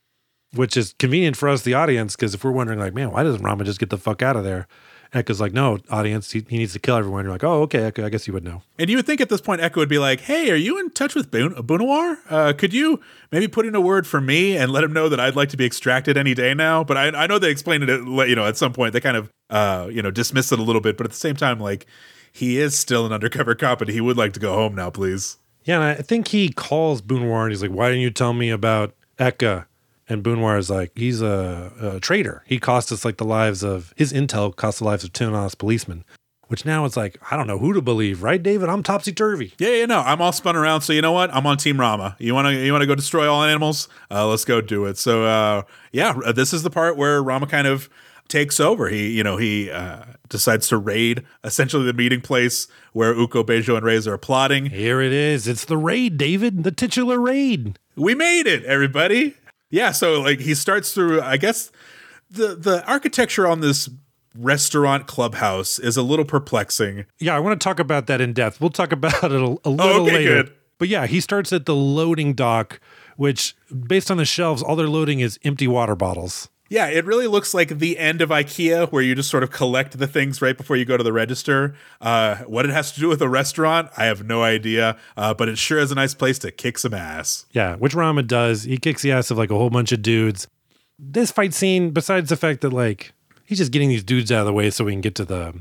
which is convenient for us, the audience, because if we're wondering like, man, why doesn't Rama just get the fuck out of there? Eka's like, no, audience, he needs to kill everyone. You're like, oh, okay, Eka, I guess you would know. And you would think at this point, Eka would be like, hey, are you in touch with Bunawar? Could you maybe put in a word for me and let him know that I'd like to be extracted any day now? But I know they explained it, at some point. They kind of, dismissed it a little bit. But at the same time, like, he is still an undercover cop and he would like to go home now, please. Yeah, and I think he calls Bunawar and he's like, why didn't you tell me about Eka? And Bunawar is like, he's a traitor. He cost us his intel cost the lives of 10 honest policemen, which now it's like, I don't know who to believe, right, David? I'm topsy-turvy. Yeah, I'm all spun around. So you know what? I'm on Team Rama. You want to go destroy all animals? Let's go do it. So this is the part where Rama kind of takes over. He decides to raid essentially the meeting place where Uko, Bejo, and Reza are plotting. Here it is. It's the raid, David, the titular raid. We made it, everybody. Yeah, so he starts through, I guess, the architecture on this restaurant clubhouse is a little perplexing. Yeah, I want to talk about that in depth. We'll talk about it a little later. Good. But yeah, he starts at the loading dock, which based on the shelves, all they're loading is empty water bottles. Yeah, it really looks like the end of IKEA where you just sort of collect the things right before you go to the register. What it has to do with a restaurant, I have no idea, but it sure is a nice place to kick some ass. Yeah, which Rama does. He kicks the ass of a whole bunch of dudes. This fight scene, besides the fact that he's just getting these dudes out of the way so we can get to the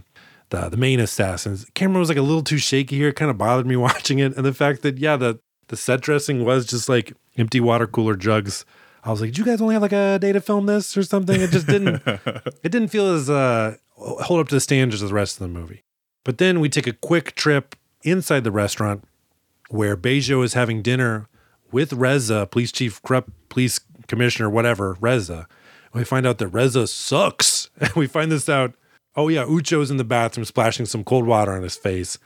main assassins. The camera was a little too shaky here. It kind of bothered me watching it. And the fact that, yeah, the set dressing was just empty water cooler jugs. I was like, "Did you guys only have a day to film this or something?" It just didn't. It didn't feel as hold up to the standards as the rest of the movie. But then we take a quick trip inside the restaurant where Bejo is having dinner with Reza, police chief, corrupt police commissioner, whatever Reza. We find out that Reza sucks, and we find this out. Oh yeah, Ucho's in the bathroom splashing some cold water on his face.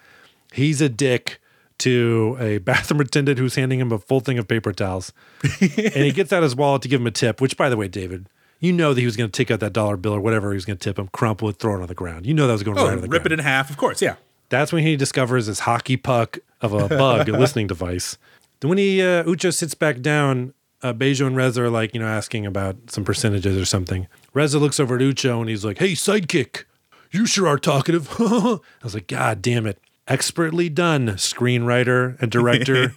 He's a dick to a bathroom attendant who's handing him a full thing of paper towels. And he gets out his wallet to give him a tip, which, by the way, David, You know that he was going to take out that dollar bill or whatever he was going to tip him, crumple it, throw it on the ground. You know that was going right on the ground. Rip it in half, of course, yeah. That's when he discovers his hockey puck of a bug, a listening device. Then when he Ucho sits back down, Bejo and Reza are like, you know, asking about some percentages or something. Reza looks over at Ucho and he's like, "Hey, sidekick, you sure are talkative." I was like, God damn it. Expertly done, screenwriter and director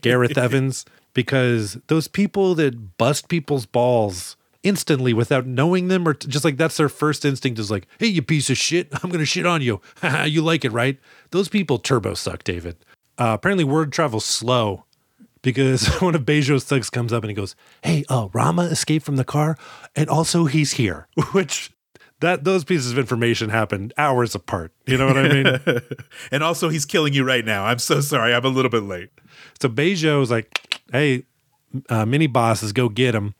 Gareth Evans, because those people that bust people's balls instantly without knowing them, or just like that's their first instinct is like, "Hey, you piece of shit, I'm going to shit on you. You like it, right?" Those people turbo suck, David. Apparently word travels slow because one of Bejo's thugs comes up and he goes, "Hey, Rama escaped from the car and also he's here," which... Those pieces of information happened hours apart. You know what I mean? And also, he's killing you right now. I'm so sorry. I'm a little bit late. So Bejo's like, "Hey, mini bosses, go get him."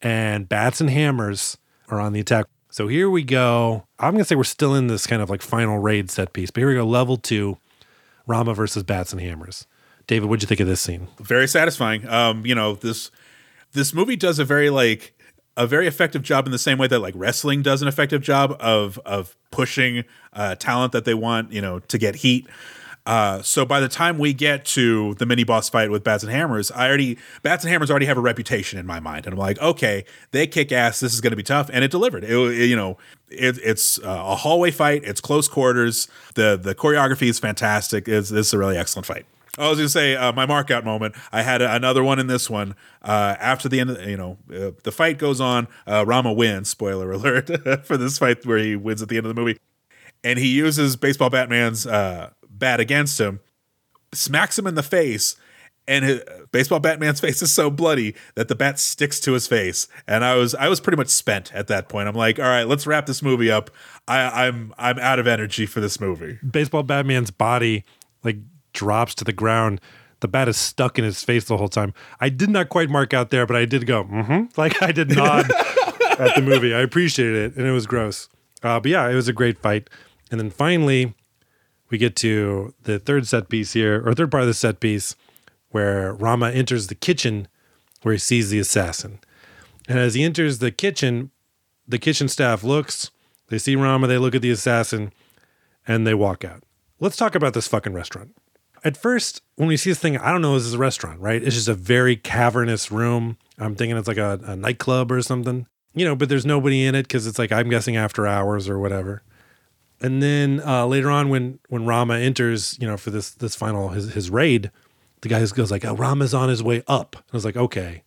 And bats and hammers are on the attack. So here we go. I'm going to say we're still in this kind of like final raid set piece. But here we go. Level 2, Rama versus bats and hammers. David, what'd you think of this scene? Very satisfying. You know, this movie does a very like... a very effective job in the same way that like wrestling does an effective job of pushing talent that they want, you know, to get heat. So by the time we get to the mini boss fight with bats and hammers, bats and hammers already have a reputation in my mind. And I'm like, okay, they kick ass. This is going to be tough. And it delivered. It's a hallway fight. It's close quarters. The choreography is fantastic. This is a really excellent fight. I was going to say my markout moment. I had another one in this one. After the end, the fight goes on. Rama wins. Spoiler alert for this fight where he wins at the end of the movie, and he uses Baseball Batman's bat against him, smacks him in the face, and Baseball Batman's face is so bloody that the bat sticks to his face. And I was pretty much spent at that point. I'm like, all right, let's wrap this movie up. I'm out of energy for this movie. Baseball Batman's body drops to the ground. The bat is stuck in his face the whole time. I did not quite mark out there, but I did go, mm-hmm. I did nod at the movie. I appreciated it, and it was gross. But yeah, it was a great fight. And then finally, we get to the third set piece here, or third part of the set piece, where Rama enters the kitchen where he sees the assassin. And as he enters the kitchen staff looks, they see Rama, they look at the assassin, and they walk out. Let's talk about this fucking restaurant. At first, when we see this thing, I don't know, this is a restaurant, right? It's just a very cavernous room. I'm thinking it's like a nightclub or something, you know, but there's nobody in it because it's like, I'm guessing after hours or whatever. And then later on when Rama enters, you know, for this final, his raid, the guy goes like, "Oh, Rama's on his way up." And I was like, okay.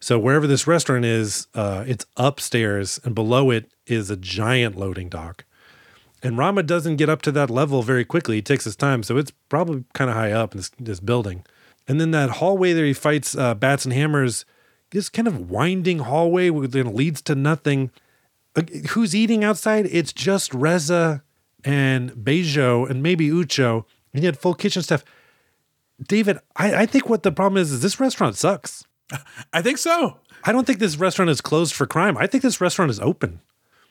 So wherever this restaurant is, it's upstairs and below it is a giant loading dock. And Rama doesn't get up to that level very quickly. He takes his time, so it's probably kind of high up in this building. And then that hallway there he fights bats and hammers, this kind of winding hallway that leads to nothing. Who's eating outside? It's just Reza and Bejo and maybe Ucho, and yet full kitchen staff. David, I think what the problem is this restaurant sucks. I think so. I don't think this restaurant is closed for crime. I think this restaurant is open.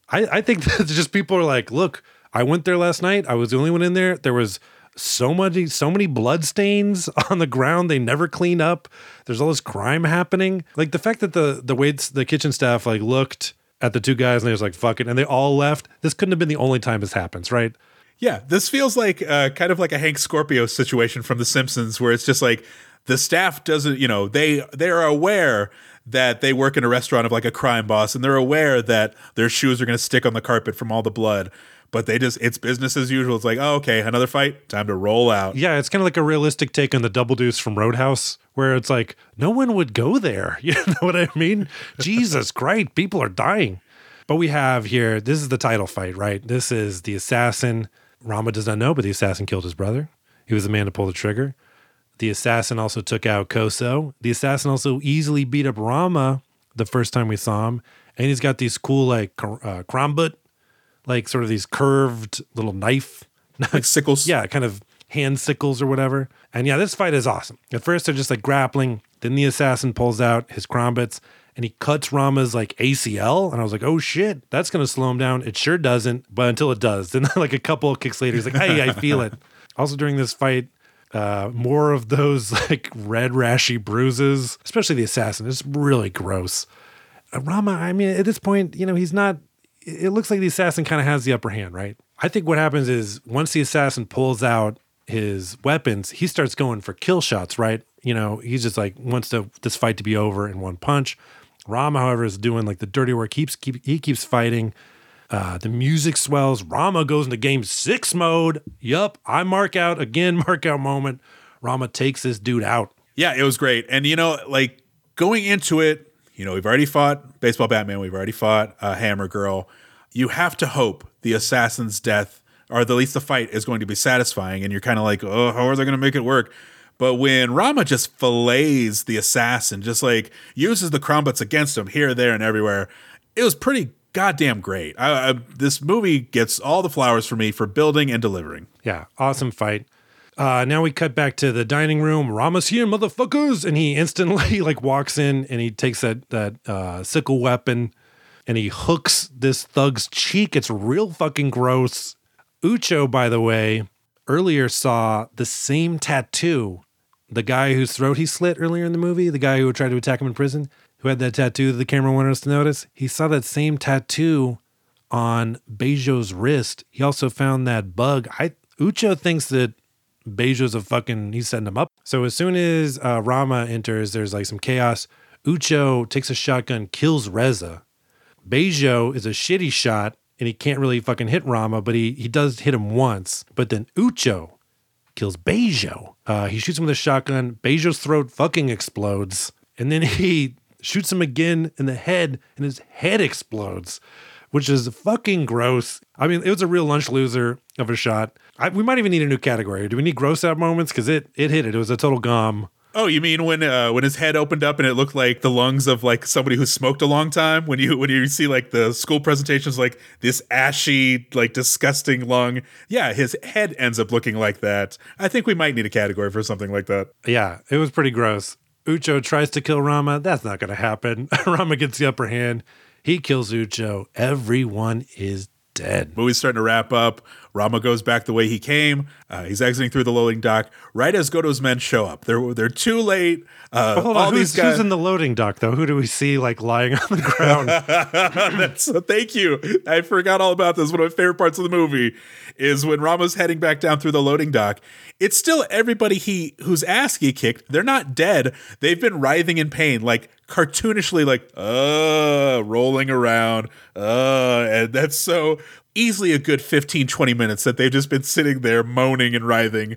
I think that just people are like, look, I went there last night. I was the only one in there. There was so many bloodstains on the ground. They never clean up. There's all this crime happening. Like the fact that the waits, the kitchen staff like looked at the two guys and they was like, fuck it. And they all left. This couldn't have been the only time this happens, right? Yeah. This feels like kind of like a Hank Scorpio situation from The Simpsons where it's just like the staff doesn't, you know, they are aware that they work in a restaurant of like a crime boss and they're aware that their shoes are going to stick on the carpet from all the blood, but it's business as usual. It's like, oh, okay, another fight, time to roll out. Yeah. It's kind of like a realistic take on the Double Deuce from Roadhouse where it's like, no one would go there. You know what I mean? Jesus Christ, people are dying. But we have here, this is the title fight, right? This is the assassin. Rama does not know, but the assassin killed his brother. He was the man to pull the trigger. The assassin also took out Koso. The assassin also easily beat up Rama the first time we saw him. And he's got these cool, like, krambut, like sort of these curved little knife. Like sickles? Yeah, kind of hand sickles or whatever. And yeah, this fight is awesome. At first, they're just like grappling. Then the assassin pulls out his krambits and he cuts Rama's like ACL. And I was like, oh shit, that's going to slow him down. It sure doesn't, but until it does. Then like a couple of kicks later, he's like, hey, I feel it. Also during this fight, more of those like red rashy bruises, especially the assassin. It's really gross. Rama, I mean, at this point, you know, he's not, it looks like the assassin kind of has the upper hand, right? I think what happens is once the assassin pulls out his weapons, he starts going for kill shots, right? You know, he's just like, wants to, this fight to be over in one punch. Rama, however, is doing like the dirty work. He keeps fighting. The music swells. Rama goes into game 6 mode. Yup. I mark out again, mark out moment. Rama takes this dude out. Yeah, it was great. And, you know, like going into it, you know, we've already fought Baseball Batman. We've already fought Hammer Girl. You have to hope the assassin's death, or at least the fight, is going to be satisfying. And you're kind of like, oh, how are they going to make it work? But when Rama just fillets the assassin, just like uses the crumbets against him here, there, and everywhere, it was pretty goddamn great. This movie gets all the flowers for me for building and delivering. Yeah, awesome fight. Now we cut back to the dining room. Rama's here, motherfuckers! And he instantly like walks in and he takes that sickle weapon and he hooks this thug's cheek. It's real fucking gross. Ucho, by the way, earlier saw the same tattoo. The guy whose throat he slit earlier in the movie, the guy who tried to attack him in prison, who had that tattoo that the camera wanted us to notice, he saw that same tattoo on Bejo's wrist. He also found that bug. Ucho thinks that Bejo's a fucking, he's setting him up. So as soon as Rama enters, there's like some chaos. Ucho takes a shotgun, kills Reza. Bejo is a shitty shot, and he can't really fucking hit Rama, but he does hit him once. But then Ucho kills Bejo. He shoots him with a shotgun. Bejo's throat fucking explodes. And then he shoots him again in the head, and his head explodes, which is fucking gross. I mean, it was a real lunch loser of a shot. We might even need a new category. Do we need gross out moments? Because it hit it. It was a total gum. Oh, you mean when his head opened up and it looked like the lungs of like somebody who smoked a long time? When you see like the school presentations, like this ashy, like disgusting lung. Yeah, his head ends up looking like that. I think we might need a category for something like that. Yeah, it was pretty gross. Ucho tries to kill Rama. That's not going to happen. Rama gets the upper hand. He kills Ucho. Everyone is dead. Movie's starting to wrap up. Rama goes back the way he came. He's exiting through the loading dock right as Goto's men show up. They're too late. Hold on. Who's in the loading dock though? Who do we see like lying on the ground? Thank you. I forgot all about this. One of my favorite parts of the movie is when Rama's heading back down through the loading dock. It's still everybody whose ass he kicked. They're not dead. They've been writhing in pain, like cartoonishly, like rolling around, and that's so easily a good 15-20 minutes that they've just been sitting there moaning and writhing.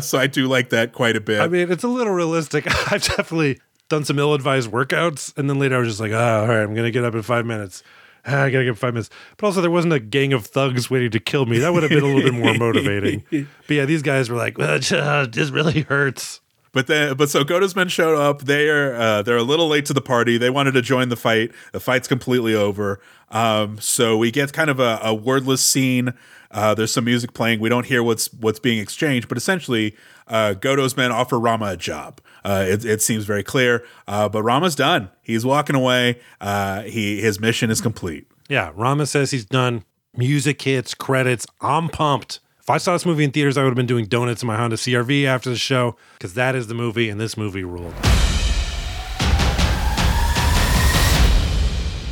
So I do like that quite a bit. I mean, it's a little realistic. I've definitely done some ill-advised workouts, and then later I was just like, all right, I'm gonna get up in 5 minutes. I gotta get 5 minutes. But also, there wasn't a gang of thugs waiting to kill me. That would have been a little bit more motivating. But yeah, these guys were like, well, this really hurts. But so Goto's men showed up. They're a little late to the party. They wanted to join the fight. The fight's completely over. So we get kind of a wordless scene. There's some music playing. We don't hear what's being exchanged, but essentially, Goto's men offer Rama a job. It seems very clear. But Rama's done. He's walking away. His mission is complete. Yeah, Rama says he's done. Music hits, credits. I'm pumped. If I saw this movie in theaters, I would have been doing donuts in my Honda CR-V after the show, because that is the movie, and this movie ruled.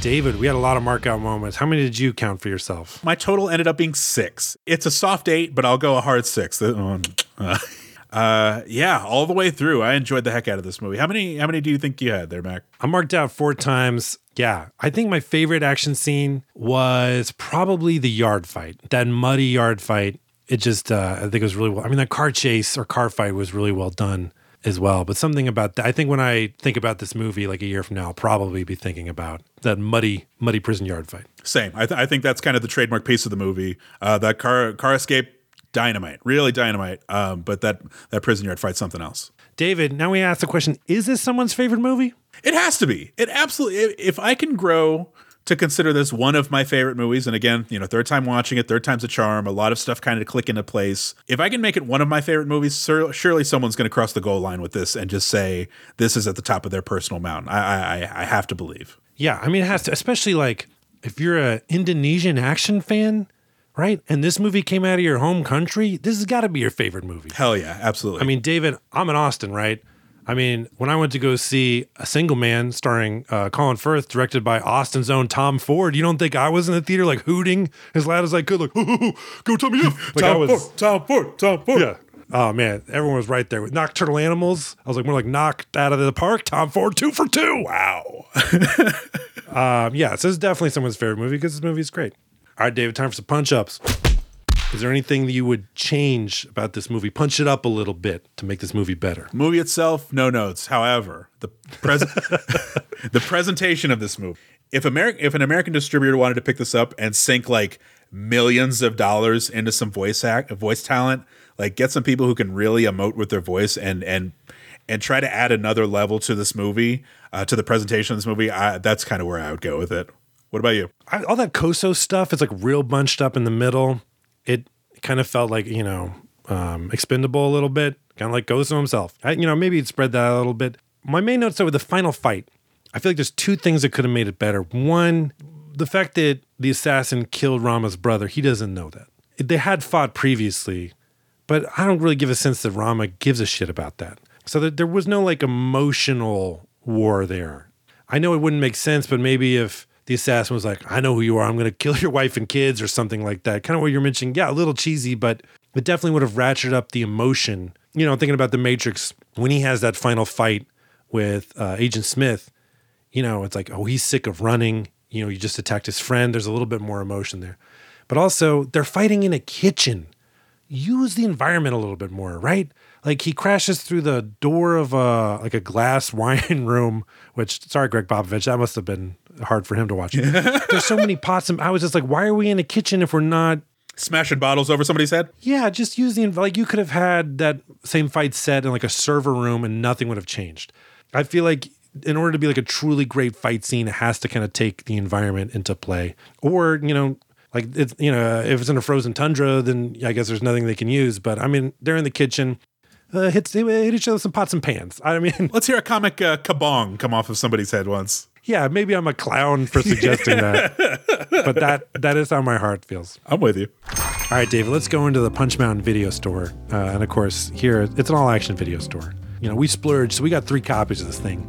David, we had a lot of markout moments. How many did you count for yourself? My total ended up being 6. It's a soft 8, but I'll go a hard 6. Yeah, all the way through. I enjoyed the heck out of this movie. How many do you think you had there, Mac? I marked out 4 times. Yeah, I think my favorite action scene was probably the yard fight, that muddy yard fight. It just, I think it was really well. I mean, that car chase or car fight was really well done as well. But something about that, I think when I think about this movie like a year from now, I'll probably be thinking about that muddy prison yard fight. Same. I think that's kind of the trademark piece of the movie. That car escape, dynamite, really dynamite. But that prison yard fight's something else. David, now we ask the question, is this someone's favorite movie? It has to be. It absolutely, if I can grow to consider this one of my favorite movies, and again, you know, third time watching it, third time's a charm, a lot of stuff kind of click into place. If I can make it one of my favorite movies, surely someone's going to cross the goal line with this and just say this is at the top of their personal mountain. I have to believe. Yeah, I mean, it has to, especially like if you're an Indonesian action fan, right? And this movie came out of your home country, this has got to be your favorite movie. Hell yeah, absolutely. I mean, David, I'm in Austin, right? I mean, when I went to go see A Single Man starring Colin Firth, directed by Austin's own Tom Ford, you don't think I was in the theater like hooting as loud as I could, like, go Tommy F. Like Tom Ford. Yeah. Oh, man. Everyone was right there. With Nocturnal Animals, I was like, more like knocked out of the park. Tom Ford, 2 for 2. Wow. Yeah, so it's definitely someone's favorite movie because this movie is great. All right, David, time for some punch-ups. Is there anything that you would change about this movie? Punch it up a little bit to make this movie better. Movie itself, no notes. However, the presentation of this movie. If an American distributor wanted to pick this up and sink like millions of dollars into some voice talent, like get some people who can really emote with their voice and try to add another level to this movie, to the presentation of this movie, that's kind of where I would go with it. What about you? All that Koso stuff, it's like real bunched up in the middle. It kind of felt like, you know, expendable a little bit, kind of like Gozo himself. Maybe he'd spread that out a little bit. My main notes though, with the final fight, I feel like there's two things that could have made it better. One, the fact that the assassin killed Rama's brother, he doesn't know that. They had fought previously, but I don't really give a sense that Rama gives a shit about that. So there was no like emotional war there. I know it wouldn't make sense, but maybe if the assassin was like, I know who you are, I'm going to kill your wife and kids or something like that. Kind of what you're mentioning. Yeah, a little cheesy, but it definitely would have ratcheted up the emotion. You know, thinking about The Matrix, when he has that final fight with Agent Smith, you know, it's like, oh, he's sick of running. You know, you just attacked his friend. There's a little bit more emotion there. But also, they're fighting in a kitchen. Use the environment a little bit more, right? Like he crashes through the door of a glass wine room, which, sorry, Greg Popovich, that must have been hard for him to watch. There's so many pots. I was just like, why are we in a kitchen if we're not smashing bottles over somebody's head? Yeah, just use the, like you could have had that same fight set in like a server room and nothing would have changed. I feel like in order to be like a truly great fight scene, it has to kind of take the environment into play. Or, you know, like it's, you know, if it's in a frozen tundra, then I guess there's nothing they can use. But I mean, they're in the kitchen. Hit each other with some pots and pans. I mean, let's hear a comic kabong come off of somebody's head once. Yeah, maybe I'm a clown for suggesting that, but that is how my heart feels. I'm with you. All right, David, let's go into the Punch Mountain video store, and of course, here it's an all-action video store. You know, we splurged, so we got 3 copies of this thing.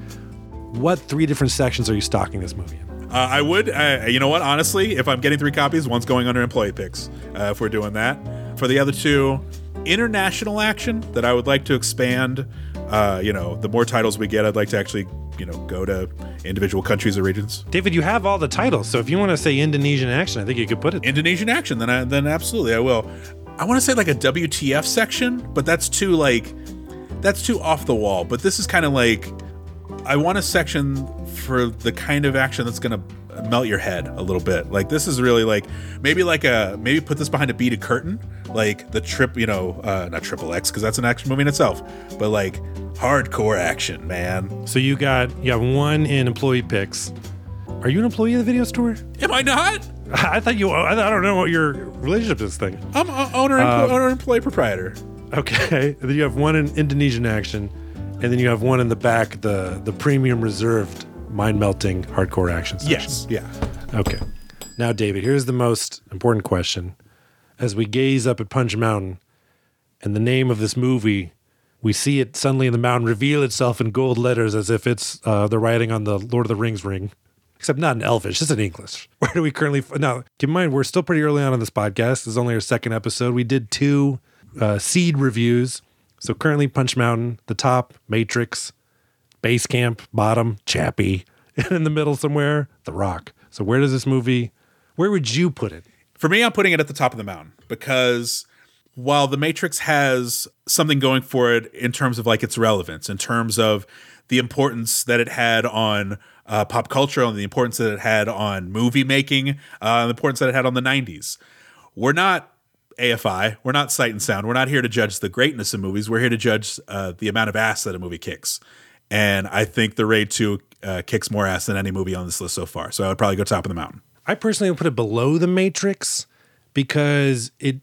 What 3 different sections are you stocking this movie in? I would, you know what, honestly, if I'm getting 3 copies, one's going under employee picks, if we're doing that. For the other 2, international action that I would like to expand. You know, the more titles we get, I'd like to actually, you know, go to individual countries or regions. David, you have all the titles, so if you want to say Indonesian action, I think you could put it there. Indonesian action, then absolutely I will. I want to say like a WTF section, but that's too off the wall. But this is kind of like, I want a section for the kind of action that's going to melt your head a little bit. Like this is really maybe put this behind a beaded curtain, like the trip, you know, not Triple X because that's an action movie in itself, but like hardcore action, man. So you have 1 in employee picks. Are you an employee of the video store? Am I not? I thought you. I don't know what your relationship is. Thing. I'm owner, employee, proprietor. Okay. Then you have 1 in Indonesian action. And then you have 1 in the back, the premium reserved, mind-melting, hardcore action section. Yes, yeah. Okay. Now, David, here's the most important question. As we gaze up at Punch Mountain and the name of this movie, we see it suddenly in the mountain reveal itself in gold letters as if it's the writing on the Lord of the Rings ring. Except not in Elvish, it's in English. Where do we currently... Now, keep in mind, we're still pretty early on this podcast. This is only our 2nd episode. We did 2 seed reviews. So currently Punch Mountain, the top, Matrix, Base Camp, bottom, Chappie, and in the middle somewhere, The Rock. So where does this movie, where would you put it? For me, I'm putting it at the top of the mountain because while The Matrix has something going for it in terms of like its relevance, in terms of the importance that it had on pop culture and the importance that it had on movie making, and the importance that it had on the 90s, we're not AFI. We're not Sight and Sound. We're not here to judge the greatness of movies. We're here to judge the amount of ass that a movie kicks. And I think The Raid 2 kicks more ass than any movie on this list so far. So I would probably go top of the mountain. I personally would put it below The Matrix because it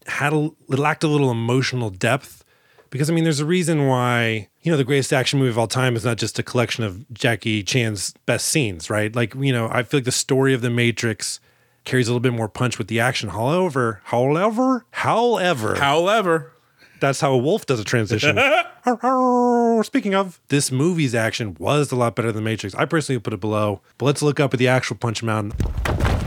lacked a little emotional depth. Because, I mean, there's a reason why, you know, the greatest action movie of all time is not just a collection of Jackie Chan's best scenes, right? Like, you know, I feel like the story of The Matrix carries a little bit more punch with the action. However, that's how a wolf does a transition. Speaking of, this movie's action was a lot better than The Matrix. I personally put it below, but let's look up at the actual Punch Mountain.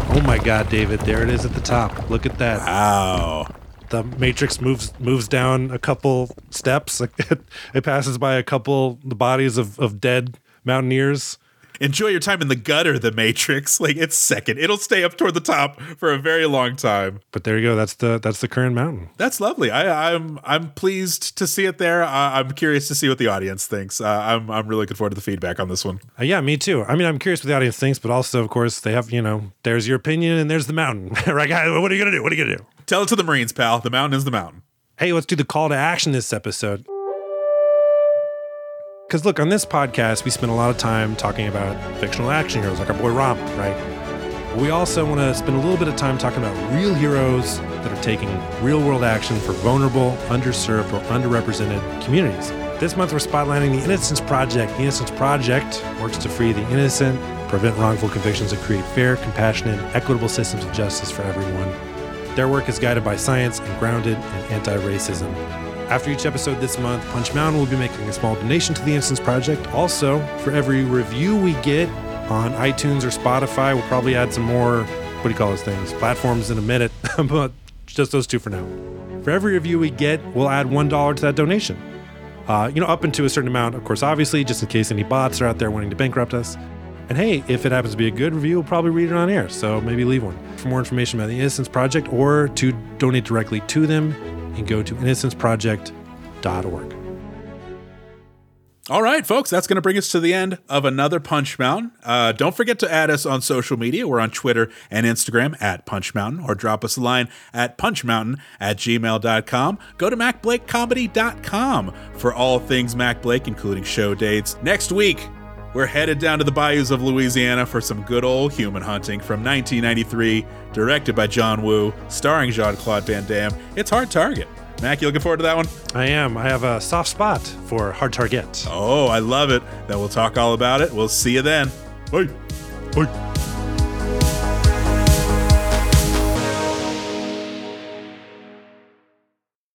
Oh my God, David, there it is at the top. Look at that. Wow. The Matrix moves down a couple steps. It passes by a couple the bodies of dead mountaineers. Enjoy your time in the gutter, The Matrix. Like, it's second. It'll stay up toward the top for a very long time. But there you go. That's the current mountain. That's lovely. I'm pleased to see it there. I'm curious to see what the audience thinks. I'm really looking forward to the feedback on this one. Yeah, me too. I mean, I'm curious what the audience thinks, but also, of course, they have, there's your opinion and there's the mountain. Right, guys? What are you going to do? Tell it to the Marines, pal. The mountain is the mountain. Hey, let's do the call to action this episode. Because look, on this podcast, we spend a lot of time talking about fictional action heroes like our boy Rama, right? But we also want to spend a little bit of time talking about real heroes that are taking real-world action for vulnerable, underserved, or underrepresented communities. This month, we're spotlighting the Innocence Project. The Innocence Project works to free the innocent, prevent wrongful convictions, and create fair, compassionate, and equitable systems of justice for everyone. Their work is guided by science and grounded in anti-racism. After each episode this month, Punch Mountain will be making a small donation to the Innocence Project. Also, for every review we get on iTunes or Spotify, we'll probably add some more, platforms in a minute, but just those two for now. For every review we get, we'll add $1 to that donation. Up into a certain amount, of course, obviously, just in case any bots are out there wanting to bankrupt us. And hey, if it happens to be a good review, we'll probably read it on air, so maybe leave one. For more information about the Innocence Project or to donate directly to them, and go to innocenceproject.org. All right, folks, that's going to bring us to the end of another Punch Mountain. Don't forget to add us on social media. We're on Twitter and Instagram at Punch Mountain, or drop us a line at punchmountain@gmail.com. Go to macblakecomedy.com for all things Mac Blake, including show dates. Next week, we're headed down to the bayous of Louisiana for some good old human hunting from 1993, directed by John Woo, starring Jean-Claude Van Damme. It's Hard Target. Mac, you looking forward to that one? I am. I have a soft spot for Hard Target. Oh, I love it. Then we'll talk all about it. We'll see you then. Bye. Bye.